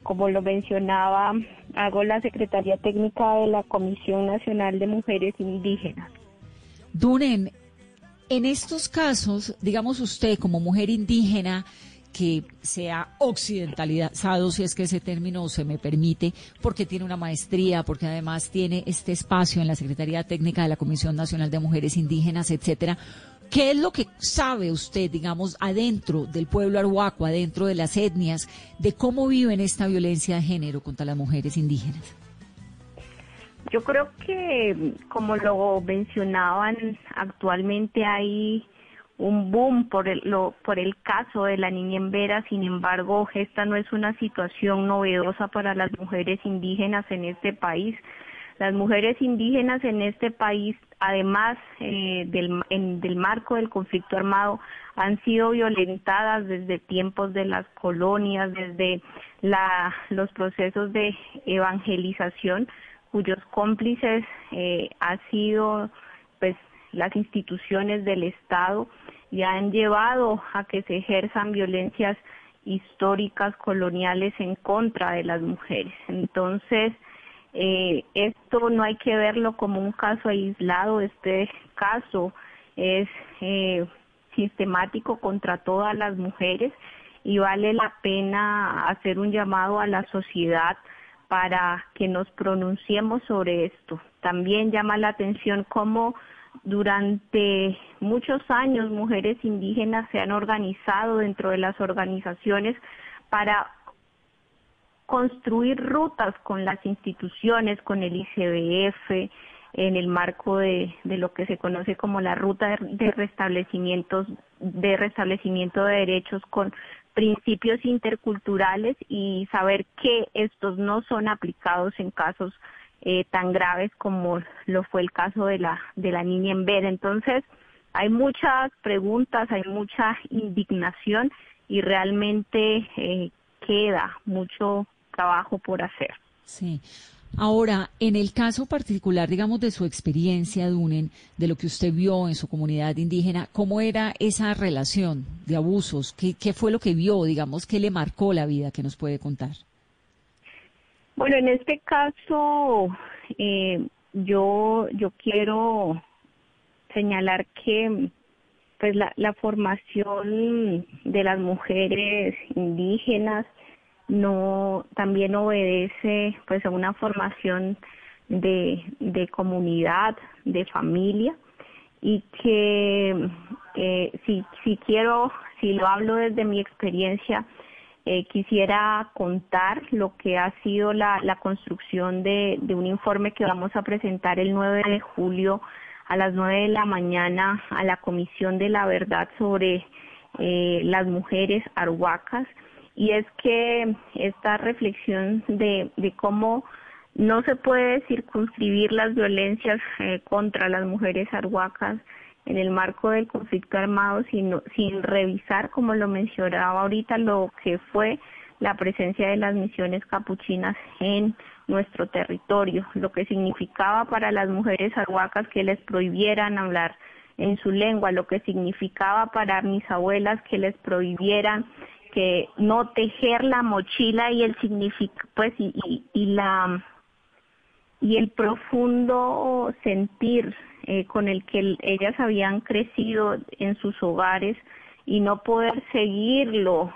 como lo mencionaba, hago la Secretaría Técnica de la Comisión Nacional de Mujeres Indígenas. Dunen, en estos casos, digamos usted como mujer indígena que se ha occidentalizado, si es que ese término se me permite, porque tiene una maestría, porque además tiene este espacio en la Secretaría Técnica de la Comisión Nacional de Mujeres Indígenas, etcétera. ¿Qué es lo que sabe usted, digamos, adentro del pueblo arhuaco, adentro de las etnias, de cómo viven esta violencia de género contra las mujeres indígenas? Yo creo que, como lo mencionaban, actualmente hay un boom por el caso de la niña en Vera. Sin embargo, esta no es una situación novedosa para las mujeres indígenas en este país. Las mujeres indígenas en este país, además del marco del conflicto armado, han sido violentadas desde tiempos de las colonias, desde los procesos de evangelización, cuyos cómplices han sido pues las instituciones del Estado, y han llevado a que se ejerzan violencias históricas coloniales en contra de las mujeres. Entonces, esto no hay que verlo como un caso aislado. Este caso es sistemático contra todas las mujeres, y vale la pena hacer un llamado a la sociedad para que nos pronunciemos sobre esto. También llama la atención cómo durante muchos años mujeres indígenas se han organizado dentro de las organizaciones para construir rutas con las instituciones, con el ICBF, en el marco de lo que se conoce como la ruta de restablecimiento de derechos, con principios interculturales, y saber que estos no son aplicados en casos tan graves como lo fue el caso de la niña en Vera. Entonces, hay muchas preguntas, hay mucha indignación y realmente queda mucho trabajo por hacer. Sí. Ahora, en el caso particular, digamos, de su experiencia, Dunen, de lo que usted vio en su comunidad indígena, ¿cómo era esa relación de abusos? ¿Qué fue lo que vio, digamos, qué le marcó la vida, que nos puede contar? Bueno, en este caso, yo quiero señalar que pues la formación de las mujeres indígenas no también obedece pues a una formación de comunidad, de familia, y que si lo hablo desde mi experiencia, quisiera contar lo que ha sido la construcción de un informe que vamos a presentar el 9 de julio a las 9 de la mañana a la Comisión de la Verdad sobre las mujeres arhuacas. Y es que esta reflexión de cómo no se puede circunscribir las violencias contra las mujeres arhuacas en el marco del conflicto armado sin revisar, como lo mencionaba ahorita, lo que fue la presencia de las misiones capuchinas en nuestro territorio, lo que significaba para las mujeres arhuacas que les prohibieran hablar en su lengua, lo que significaba para mis abuelas que les prohibieran que no tejer la mochila, y el el profundo sentir con el que ellas habían crecido en sus hogares, y no poder seguirlo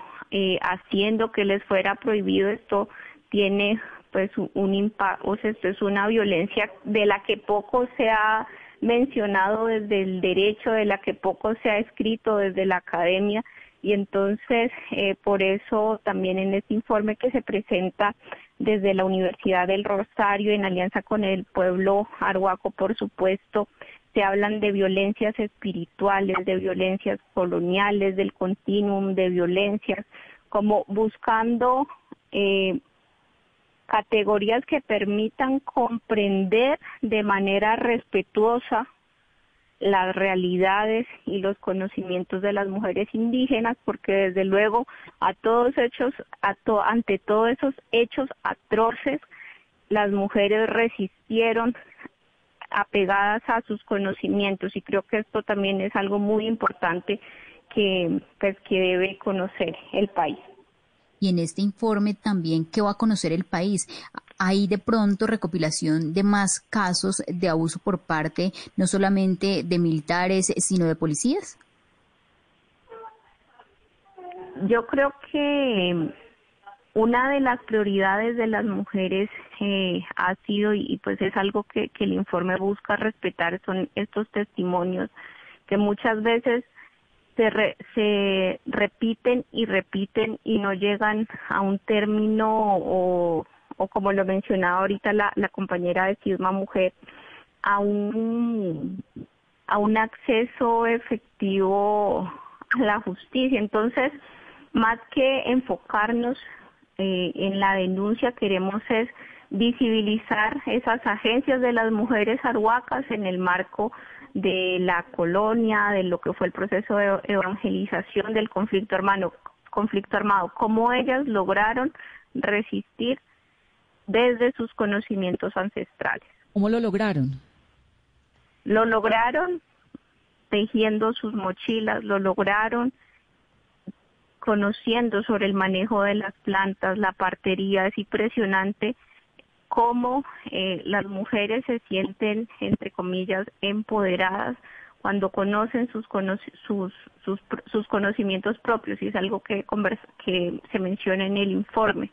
haciendo, que les fuera prohibido. Esto tiene pues un impacto, o sea, esto es una violencia de la que poco se ha mencionado desde el derecho, de la que poco se ha escrito desde la academia. Y entonces, por eso también en este informe que se presenta desde la Universidad del Rosario, en alianza con el pueblo arhuaco, por supuesto, se hablan de violencias espirituales, de violencias coloniales, del continuum de violencias, como buscando categorías que permitan comprender de manera respetuosa las realidades y los conocimientos de las mujeres indígenas, porque desde luego ante todos esos hechos atroces, las mujeres resistieron apegadas a sus conocimientos, y creo que esto también es algo muy importante que debe conocer el país. Y en este informe también, ¿qué va a conocer el país? Hay de pronto recopilación de más casos de abuso por parte no solamente de militares, sino de policías. Yo creo que una de las prioridades de las mujeres ha sido, y pues es algo que el informe busca respetar, son estos testimonios que muchas veces se repiten y repiten y no llegan a un término, o como lo mencionaba ahorita la compañera de Sisma Mujer, a un acceso efectivo a la justicia. Entonces, más que enfocarnos en la denuncia, queremos es visibilizar esas agencias de las mujeres arhuacas en el marco de la colonia, de lo que fue el proceso de evangelización del conflicto armado, cómo ellas lograron resistir desde sus conocimientos ancestrales. ¿Cómo lo lograron? Lo lograron tejiendo sus mochilas, lo lograron conociendo sobre el manejo de las plantas, la partería. Es impresionante cómo las mujeres se sienten, entre comillas, empoderadas cuando conocen sus conocimientos propios, y es algo que se menciona en el informe.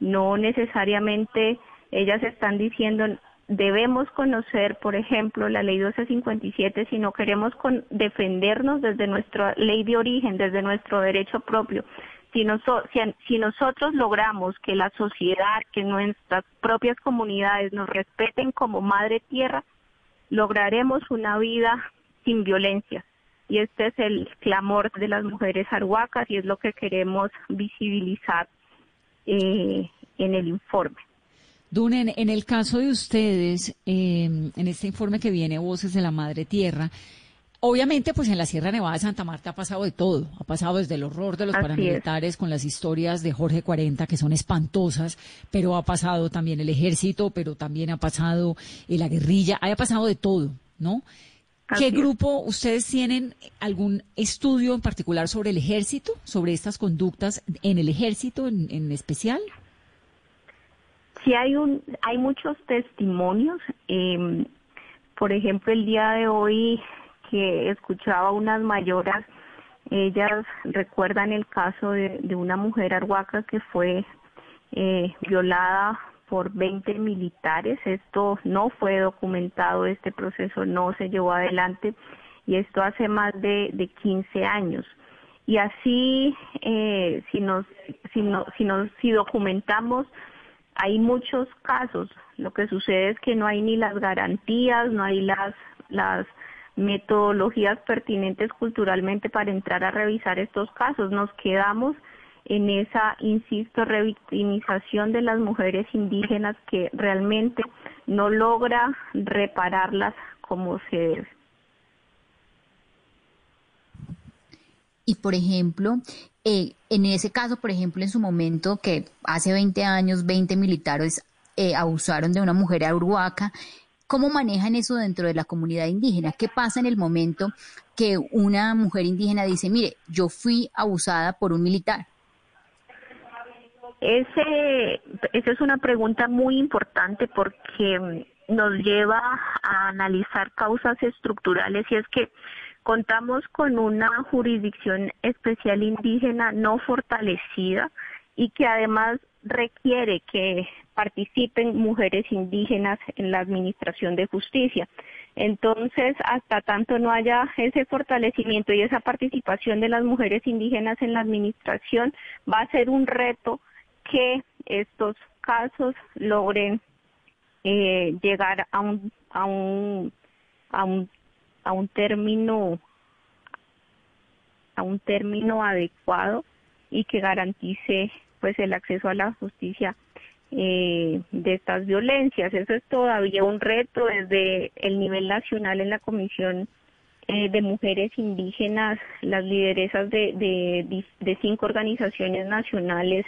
No necesariamente ellas están diciendo debemos conocer, por ejemplo, la ley 1257 si no queremos defendernos desde nuestra ley de origen, desde nuestro derecho propio. Si nosotros logramos que la sociedad, que nuestras propias comunidades nos respeten como madre tierra, lograremos una vida sin violencia. Y este es el clamor de las mujeres arhuacas y es lo que queremos visibilizar en el informe. Dunen, en el caso de ustedes, en este informe que viene, Voces de la Madre Tierra, obviamente, pues en la Sierra Nevada de Santa Marta ha pasado de todo. Ha pasado desde el horror de los paramilitares con las historias de Jorge 40, que son espantosas, pero ha pasado también el ejército, pero también ha pasado la guerrilla, ha pasado de todo, ¿no? ¿Qué grupo, ustedes tienen algún estudio en particular sobre el ejército, sobre estas conductas en el ejército en especial? Sí, hay muchos testimonios. Por ejemplo, el día de hoy que escuchaba unas mayoras, ellas recuerdan el caso de una mujer arhuaca que fue violada por 20 militares. Esto no fue documentado, este proceso no se llevó adelante, y esto hace más de 15 años. Y así, si documentamos, hay muchos casos. Lo que sucede es que no hay ni las garantías, no hay las metodologías pertinentes culturalmente para entrar a revisar estos casos. Nos quedamos en esa, insisto, revictimización de las mujeres indígenas que realmente no logra repararlas como se debe. Y, por ejemplo, en ese caso, por ejemplo, en su momento, que hace 20 años 20 militares abusaron de una mujer arhuaca, ¿cómo manejan eso dentro de la comunidad indígena? ¿Qué pasa en el momento que una mujer indígena dice, mire, yo fui abusada por un militar? Esa es una pregunta muy importante porque nos lleva a analizar causas estructurales, y es que contamos con una jurisdicción especial indígena no fortalecida y que además requiere que participen mujeres indígenas en la administración de justicia. Entonces, hasta tanto no haya ese fortalecimiento y esa participación de las mujeres indígenas en la administración, va a ser un reto que estos casos logren llegar a un término adecuado y que garantice pues el acceso a la justicia de estas violencias. Eso es todavía un reto desde el nivel nacional. En la Comisión de Mujeres Indígenas, las lideresas de 5 organizaciones nacionales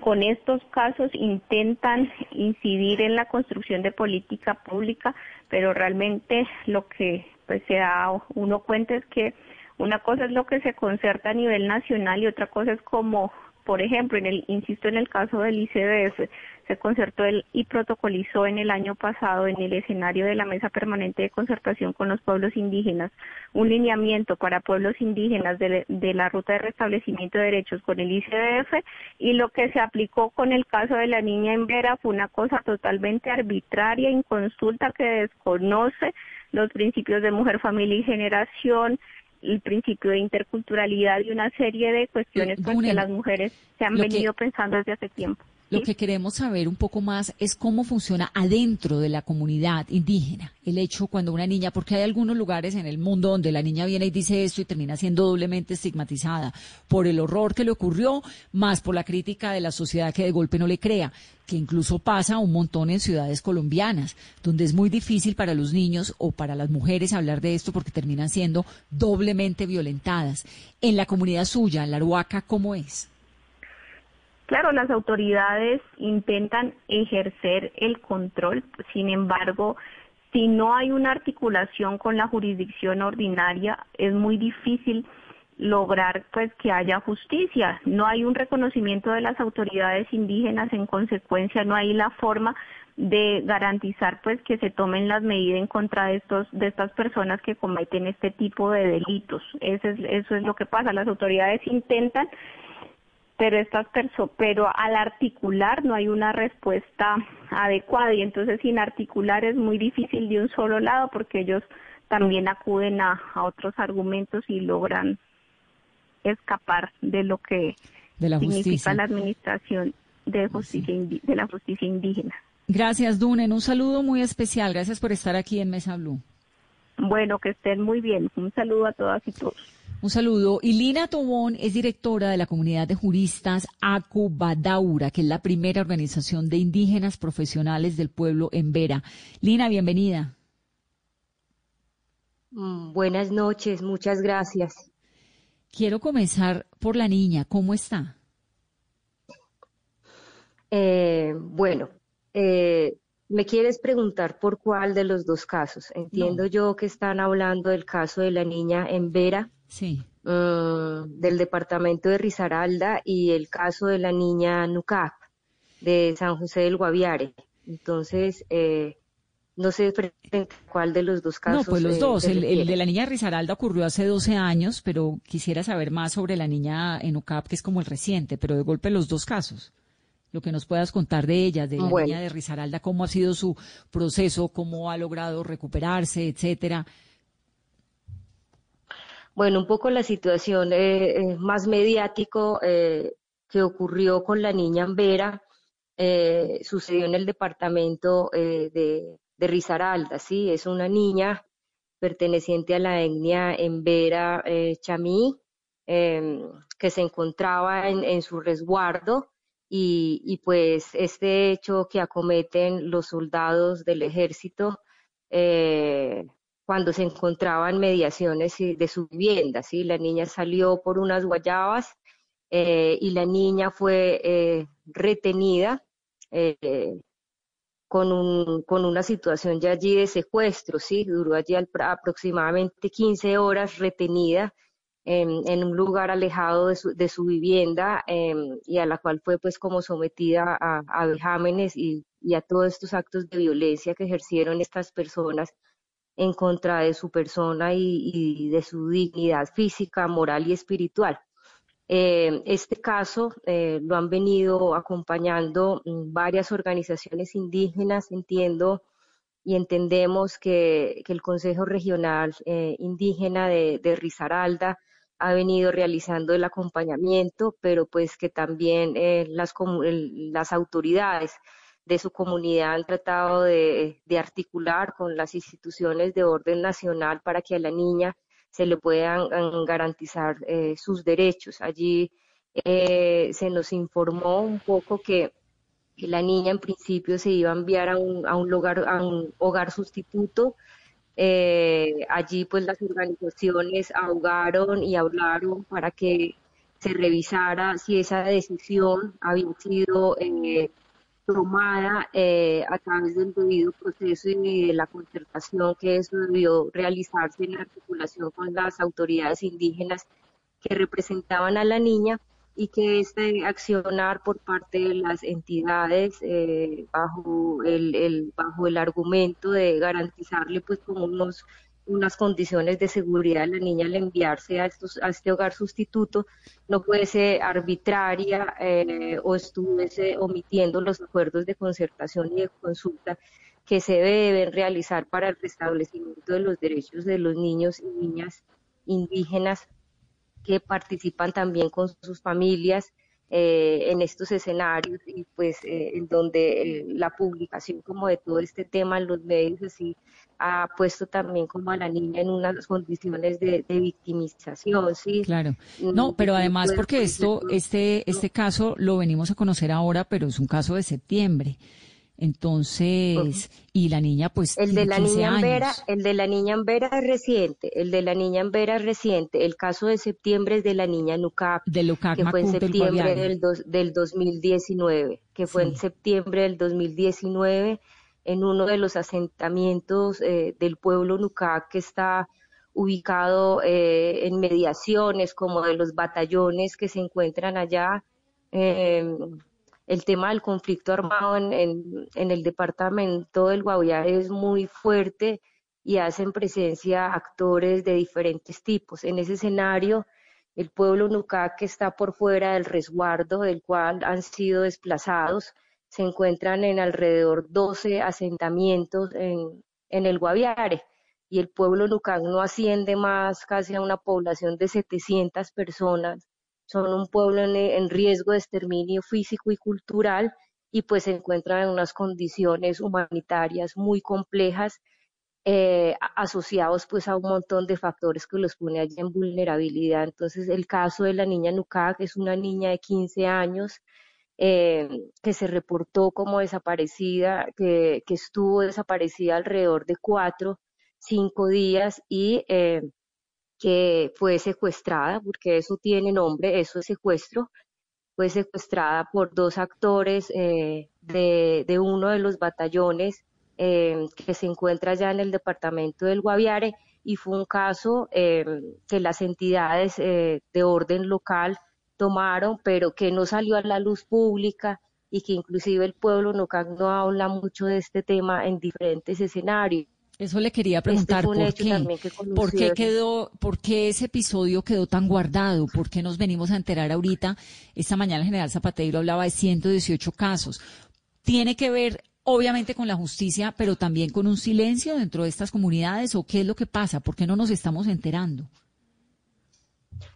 con estos casos intentan incidir en la construcción de política pública, pero realmente lo que pues se da uno cuenta es que una cosa es lo que se concerta a nivel nacional y otra cosa es como, por ejemplo, en el caso del ICBF, se concertó y protocolizó en el año pasado en el escenario de la Mesa Permanente de Concertación con los Pueblos Indígenas un lineamiento para pueblos indígenas de la ruta de restablecimiento de derechos con el ICBF, y lo que se aplicó con el caso de la niña en Vera fue una cosa totalmente arbitraria, inconsulta, que desconoce los principios de mujer, familia y generación, el principio de interculturalidad y una serie de cuestiones con que las mujeres se han venido pensando desde hace tiempo. ¿Sí? Lo que queremos saber un poco más es cómo funciona adentro de la comunidad indígena el hecho cuando una niña, porque hay algunos lugares en el mundo donde la niña viene y dice esto y termina siendo doblemente estigmatizada por el horror que le ocurrió, más por la crítica de la sociedad que de golpe no le crea, que incluso pasa un montón en ciudades colombianas, donde es muy difícil para los niños o para las mujeres hablar de esto porque terminan siendo doblemente violentadas. En la comunidad suya, en la arhuaca, ¿cómo es? Claro, las autoridades intentan ejercer el control, sin embargo, si no hay una articulación con la jurisdicción ordinaria, es muy difícil lograr pues que haya justicia. No hay un reconocimiento de las autoridades indígenas, en consecuencia no hay la forma de garantizar pues que se tomen las medidas en contra de estas personas que cometen este tipo de delitos. Eso es lo que pasa. Las autoridades intentan, pero al articular no hay una respuesta adecuada, y entonces sin articular es muy difícil de un solo lado, porque ellos también acuden a otros argumentos y logran escapar de lo que significa la administración de justicia, de la justicia indígena. Gracias, Dunen. Un saludo muy especial. Gracias por estar aquí en Mesa Blue. Bueno, que estén muy bien. Un saludo a todas y todos. Un saludo. Y Lina Tobón es directora de la comunidad de juristas Akubadaura, que es la primera organización de indígenas profesionales del pueblo en Vera. Lina, bienvenida. Buenas noches, muchas gracias. Quiero comenzar por la niña. ¿Cómo está? Me quieres preguntar por cuál de los dos casos. Entiendo yo que están hablando del caso de la niña en Vera, sí, del departamento de Risaralda, y el caso de la niña Nukak, de San José del Guaviare. Entonces, no sé cuál de los dos casos. No, pues los dos. El de la niña Risaralda ocurrió hace 12 años, pero quisiera saber más sobre la niña en UCAP, que es como el reciente, pero de golpe los dos casos. Lo que nos puedas contar de ella, de la niña de Risaralda, cómo ha sido su proceso, cómo ha logrado recuperarse, etcétera. Bueno, un poco la situación más mediático que ocurrió con la niña Vera sucedió en el departamento de Risaralda, ¿sí? Es una niña perteneciente a la etnia Embera Chamí, que se encontraba en su resguardo, y pues este hecho que acometen los soldados del ejército cuando se encontraban mediaciones de su vivienda, ¿sí? La niña salió por unas guayabas y la niña fue retenida con una situación ya allí de secuestro, ¿sí? Duró allí aproximadamente 15 horas retenida en un lugar alejado de su vivienda, y a la cual fue pues como sometida a vejámenes y a todos estos actos de violencia que ejercieron estas personas en contra de su persona y de su dignidad física, moral y espiritual. Este caso lo han venido acompañando varias organizaciones indígenas. Entiendo y entendemos que el Consejo Regional Indígena de Risaralda ha venido realizando el acompañamiento, pero pues que también las autoridades de su comunidad han tratado de articular con las instituciones de orden nacional para que a la niña se le puedan garantizar sus derechos. Allí se nos informó un poco que la niña en principio se iba a enviar a un hogar sustituto. Allí pues las organizaciones abogaron y hablaron para que se revisara si esa decisión había sido tomada a través del debido proceso y de la concertación, que eso debió realizarse en articulación con las autoridades indígenas que representaban a la niña, y que este accionar por parte de las entidades bajo el argumento de garantizarle pues como unas condiciones de seguridad a la niña al enviarse a este hogar sustituto, no fuese arbitraria o estuviese omitiendo los acuerdos de concertación y de consulta que se deben realizar para el restablecimiento de los derechos de los niños y niñas indígenas que participan también con sus familias en estos escenarios, y pues en donde la publicación como de todo este tema en los medios así ha puesto también como a la niña en unas condiciones de victimización, ¿sí? Claro. No, pero además porque este caso lo venimos a conocer ahora, pero es un caso de septiembre. Entonces, y la niña pues el de la niña Ambera, es reciente, el caso de septiembre es de la niña Nukak, que fue en septiembre del 2019, en septiembre del 2019 en uno de los asentamientos del pueblo Nukak, que está ubicado en mediaciones como de los batallones que se encuentran allá. el tema del conflicto armado en el departamento del Guaviare es muy fuerte y hacen presencia actores de diferentes tipos. En ese escenario, el pueblo Nukak, que está por fuera del resguardo del cual han sido desplazados, se encuentran en alrededor 12 asentamientos en el Guaviare, y el pueblo Nukak no asciende más casi a una población de 700 personas. Son un pueblo en riesgo de exterminio físico y cultural, y pues se encuentran en unas condiciones humanitarias muy complejas, asociados pues a un montón de factores que los pone allí en vulnerabilidad. Entonces el caso de la niña Nukak es una niña de 15 años, que se reportó como desaparecida, que estuvo desaparecida alrededor de 4 o 5 días, y que fue secuestrada, porque eso tiene nombre, eso es secuestro. Fue secuestrada por 2 actores de uno de los batallones que se encuentra ya en el departamento del Guaviare, y fue un caso que las entidades de orden local tomaron, pero que no salió a la luz pública, y que inclusive el pueblo Nukak no habla mucho de este tema en diferentes escenarios. Eso le quería preguntar, ¿por qué ese episodio quedó tan guardado? ¿Por qué nos venimos a enterar ahorita? Esta mañana el general Zapateiro hablaba de 118 casos. ¿Tiene que ver, obviamente, con la justicia, pero también con un silencio dentro de estas comunidades? ¿O qué es lo que pasa? ¿Por qué no nos estamos enterando?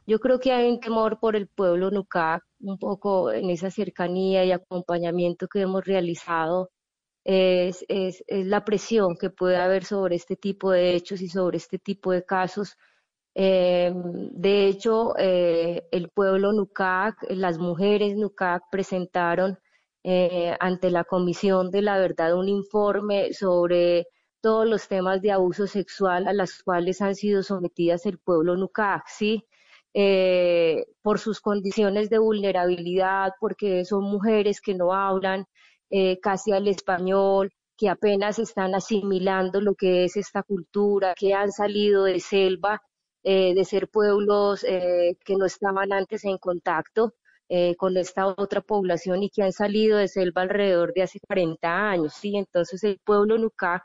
Yo creo que hay un temor por el pueblo Nukak, un poco en esa cercanía y acompañamiento que hemos realizado. Es la presión que puede haber sobre este tipo de hechos y sobre este tipo de casos. De hecho, el pueblo Nukak, las mujeres Nukak presentaron ante la Comisión de la Verdad un informe sobre todos los temas de abuso sexual a las cuales han sido sometidas el pueblo Nukak, ¿sí? Por sus condiciones de vulnerabilidad, porque son mujeres que no hablan casi al español, que apenas están asimilando lo que es esta cultura, que han salido de selva, de ser pueblos que no estaban antes en contacto con esta otra población, y que han salido de selva alrededor de hace 40 años, ¿sí? Entonces el pueblo Nukak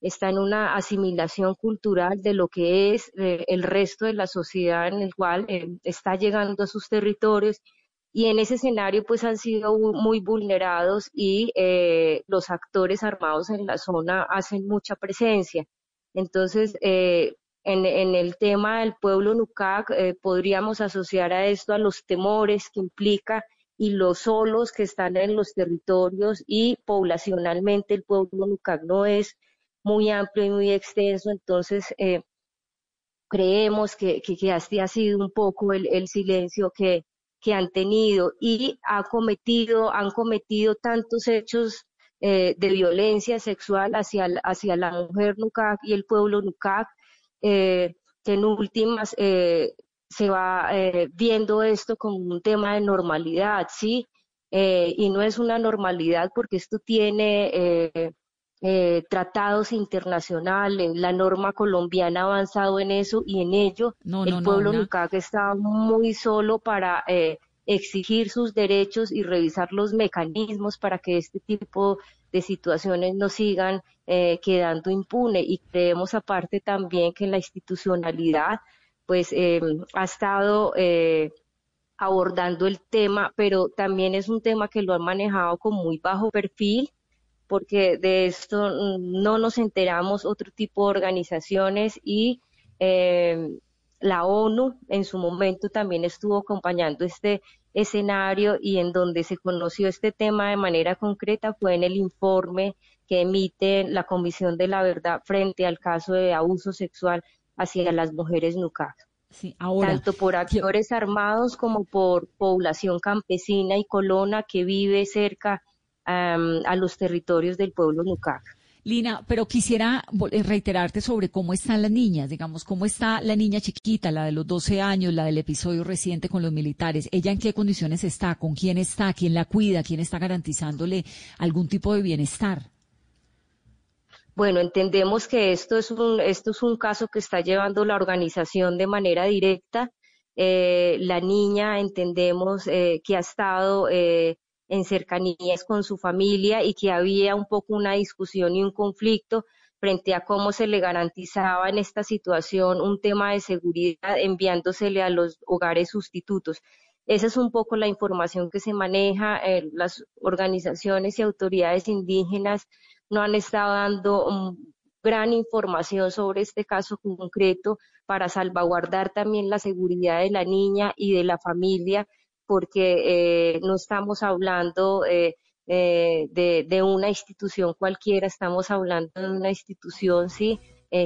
está en una asimilación cultural de lo que es el resto de la sociedad en el cual está llegando a sus territorios, y en ese escenario pues han sido muy vulnerados, y los actores armados en la zona hacen mucha presencia. Entonces, en el tema del pueblo Nukak podríamos asociar a esto a los temores que implica y los solos que están en los territorios, y poblacionalmente el pueblo Nukak no es muy amplio y muy extenso, entonces creemos que así ha sido un poco el silencio que han tenido, y han cometido tantos hechos de violencia sexual hacia la mujer Nukak y el pueblo Nukak, que en últimas se va viendo esto como un tema de normalidad, ¿sí? Y no es una normalidad, porque esto tiene tratados internacionales, la norma colombiana ha avanzado en eso, y en ello el pueblo Nukak está muy solo para exigir sus derechos y revisar los mecanismos para que este tipo de situaciones no sigan quedando impune. Y creemos aparte también que la institucionalidad pues ha estado abordando el tema, pero también es un tema que lo han manejado con muy bajo perfil, porque de esto no nos enteramos otro tipo de organizaciones, y la ONU en su momento también estuvo acompañando este escenario, y en donde se conoció este tema de manera concreta fue en el informe que emite la Comisión de la Verdad frente al caso de abuso sexual hacia las mujeres Nukak. Sí, ahora, tanto por actores armados como por población campesina y colona que vive cerca a los territorios del pueblo Nukak. Lina, pero quisiera reiterarte sobre cómo están las niñas, digamos, cómo está la niña chiquita, la de los 12 años, la del episodio reciente con los militares. ¿Ella en qué condiciones está? ¿Con quién está? ¿Quién la cuida? ¿Quién está garantizándole algún tipo de bienestar? Bueno, entendemos que esto es un caso que está llevando la organización de manera directa. La niña entendemos que ha estado en cercanías con su familia y que había un poco una discusión y un conflicto frente a cómo se le garantizaba en esta situación un tema de seguridad enviándosele a los hogares sustitutos. Esa es un poco la información que se maneja. Las organizaciones y autoridades indígenas no han estado dando gran información sobre este caso concreto para salvaguardar también la seguridad de la niña y de la familia, porque no estamos hablando de una institución cualquiera, estamos hablando de una institución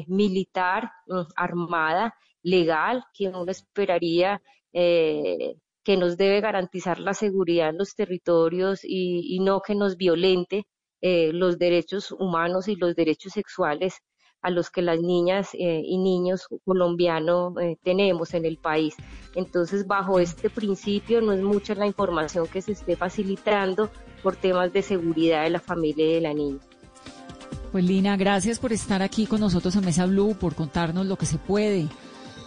militar, armada, legal, que uno esperaría que nos debe garantizar la seguridad en los territorios y no que nos violente los derechos humanos y los derechos sexuales a los que las niñas y niños colombianos tenemos en el país. Entonces, bajo este principio, no es mucha la información que se esté facilitando por temas de seguridad de la familia y de la niña. Pues Lina, gracias por estar aquí con nosotros en Mesa Blue, por contarnos lo que se puede.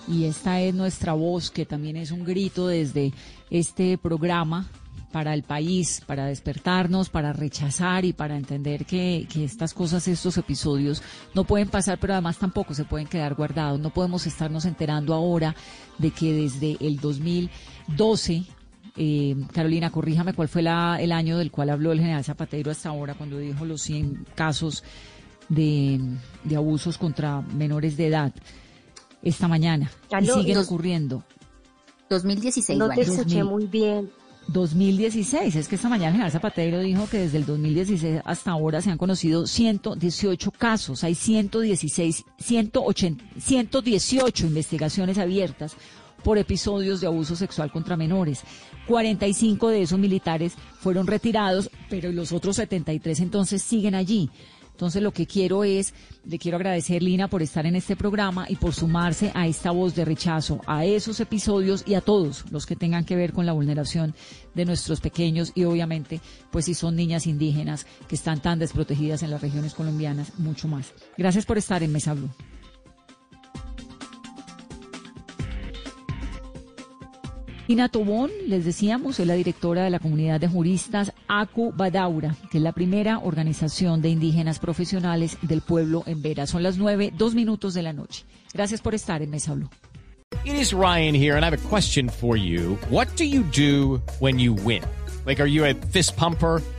Y esta es nuestra voz, que también es un grito desde este programa, para el país, para despertarnos, para rechazar y para entender que estas cosas, estos episodios no pueden pasar, pero además tampoco se pueden quedar guardados. No podemos estarnos enterando ahora de que desde el 2012, Carolina, corríjame cuál fue el año del cual habló el general Zapateiro hasta ahora, cuando dijo los 100 casos de abusos contra menores de edad esta mañana, y siguen ocurriendo. 2016. No te escuché muy bien. 2016, es que esta mañana el general Zapateiro dijo que desde el 2016 hasta ahora se han conocido 118 casos, hay 118 investigaciones abiertas por episodios de abuso sexual contra menores. 45 de esos militares fueron retirados, pero los otros 73 entonces siguen allí. Entonces lo que quiero es, le quiero agradecer, Lina, por estar en este programa y por sumarse a esta voz de rechazo, a esos episodios y a todos los que tengan que ver con la vulneración de nuestros pequeños y obviamente, pues si son niñas indígenas que están tan desprotegidas en las regiones colombianas, mucho más. Gracias por estar en Mesa Blue. Lina Tobón, les decíamos, es la directora de la comunidad de juristas Akubadaura, que es la primera organización de indígenas profesionales del pueblo en Vera. Son las 9:02 de la noche. Gracias por estar en Mesa Blue. It is Ryan here, and I have a question for you. What do? When you win? Like, are you a fist pumper?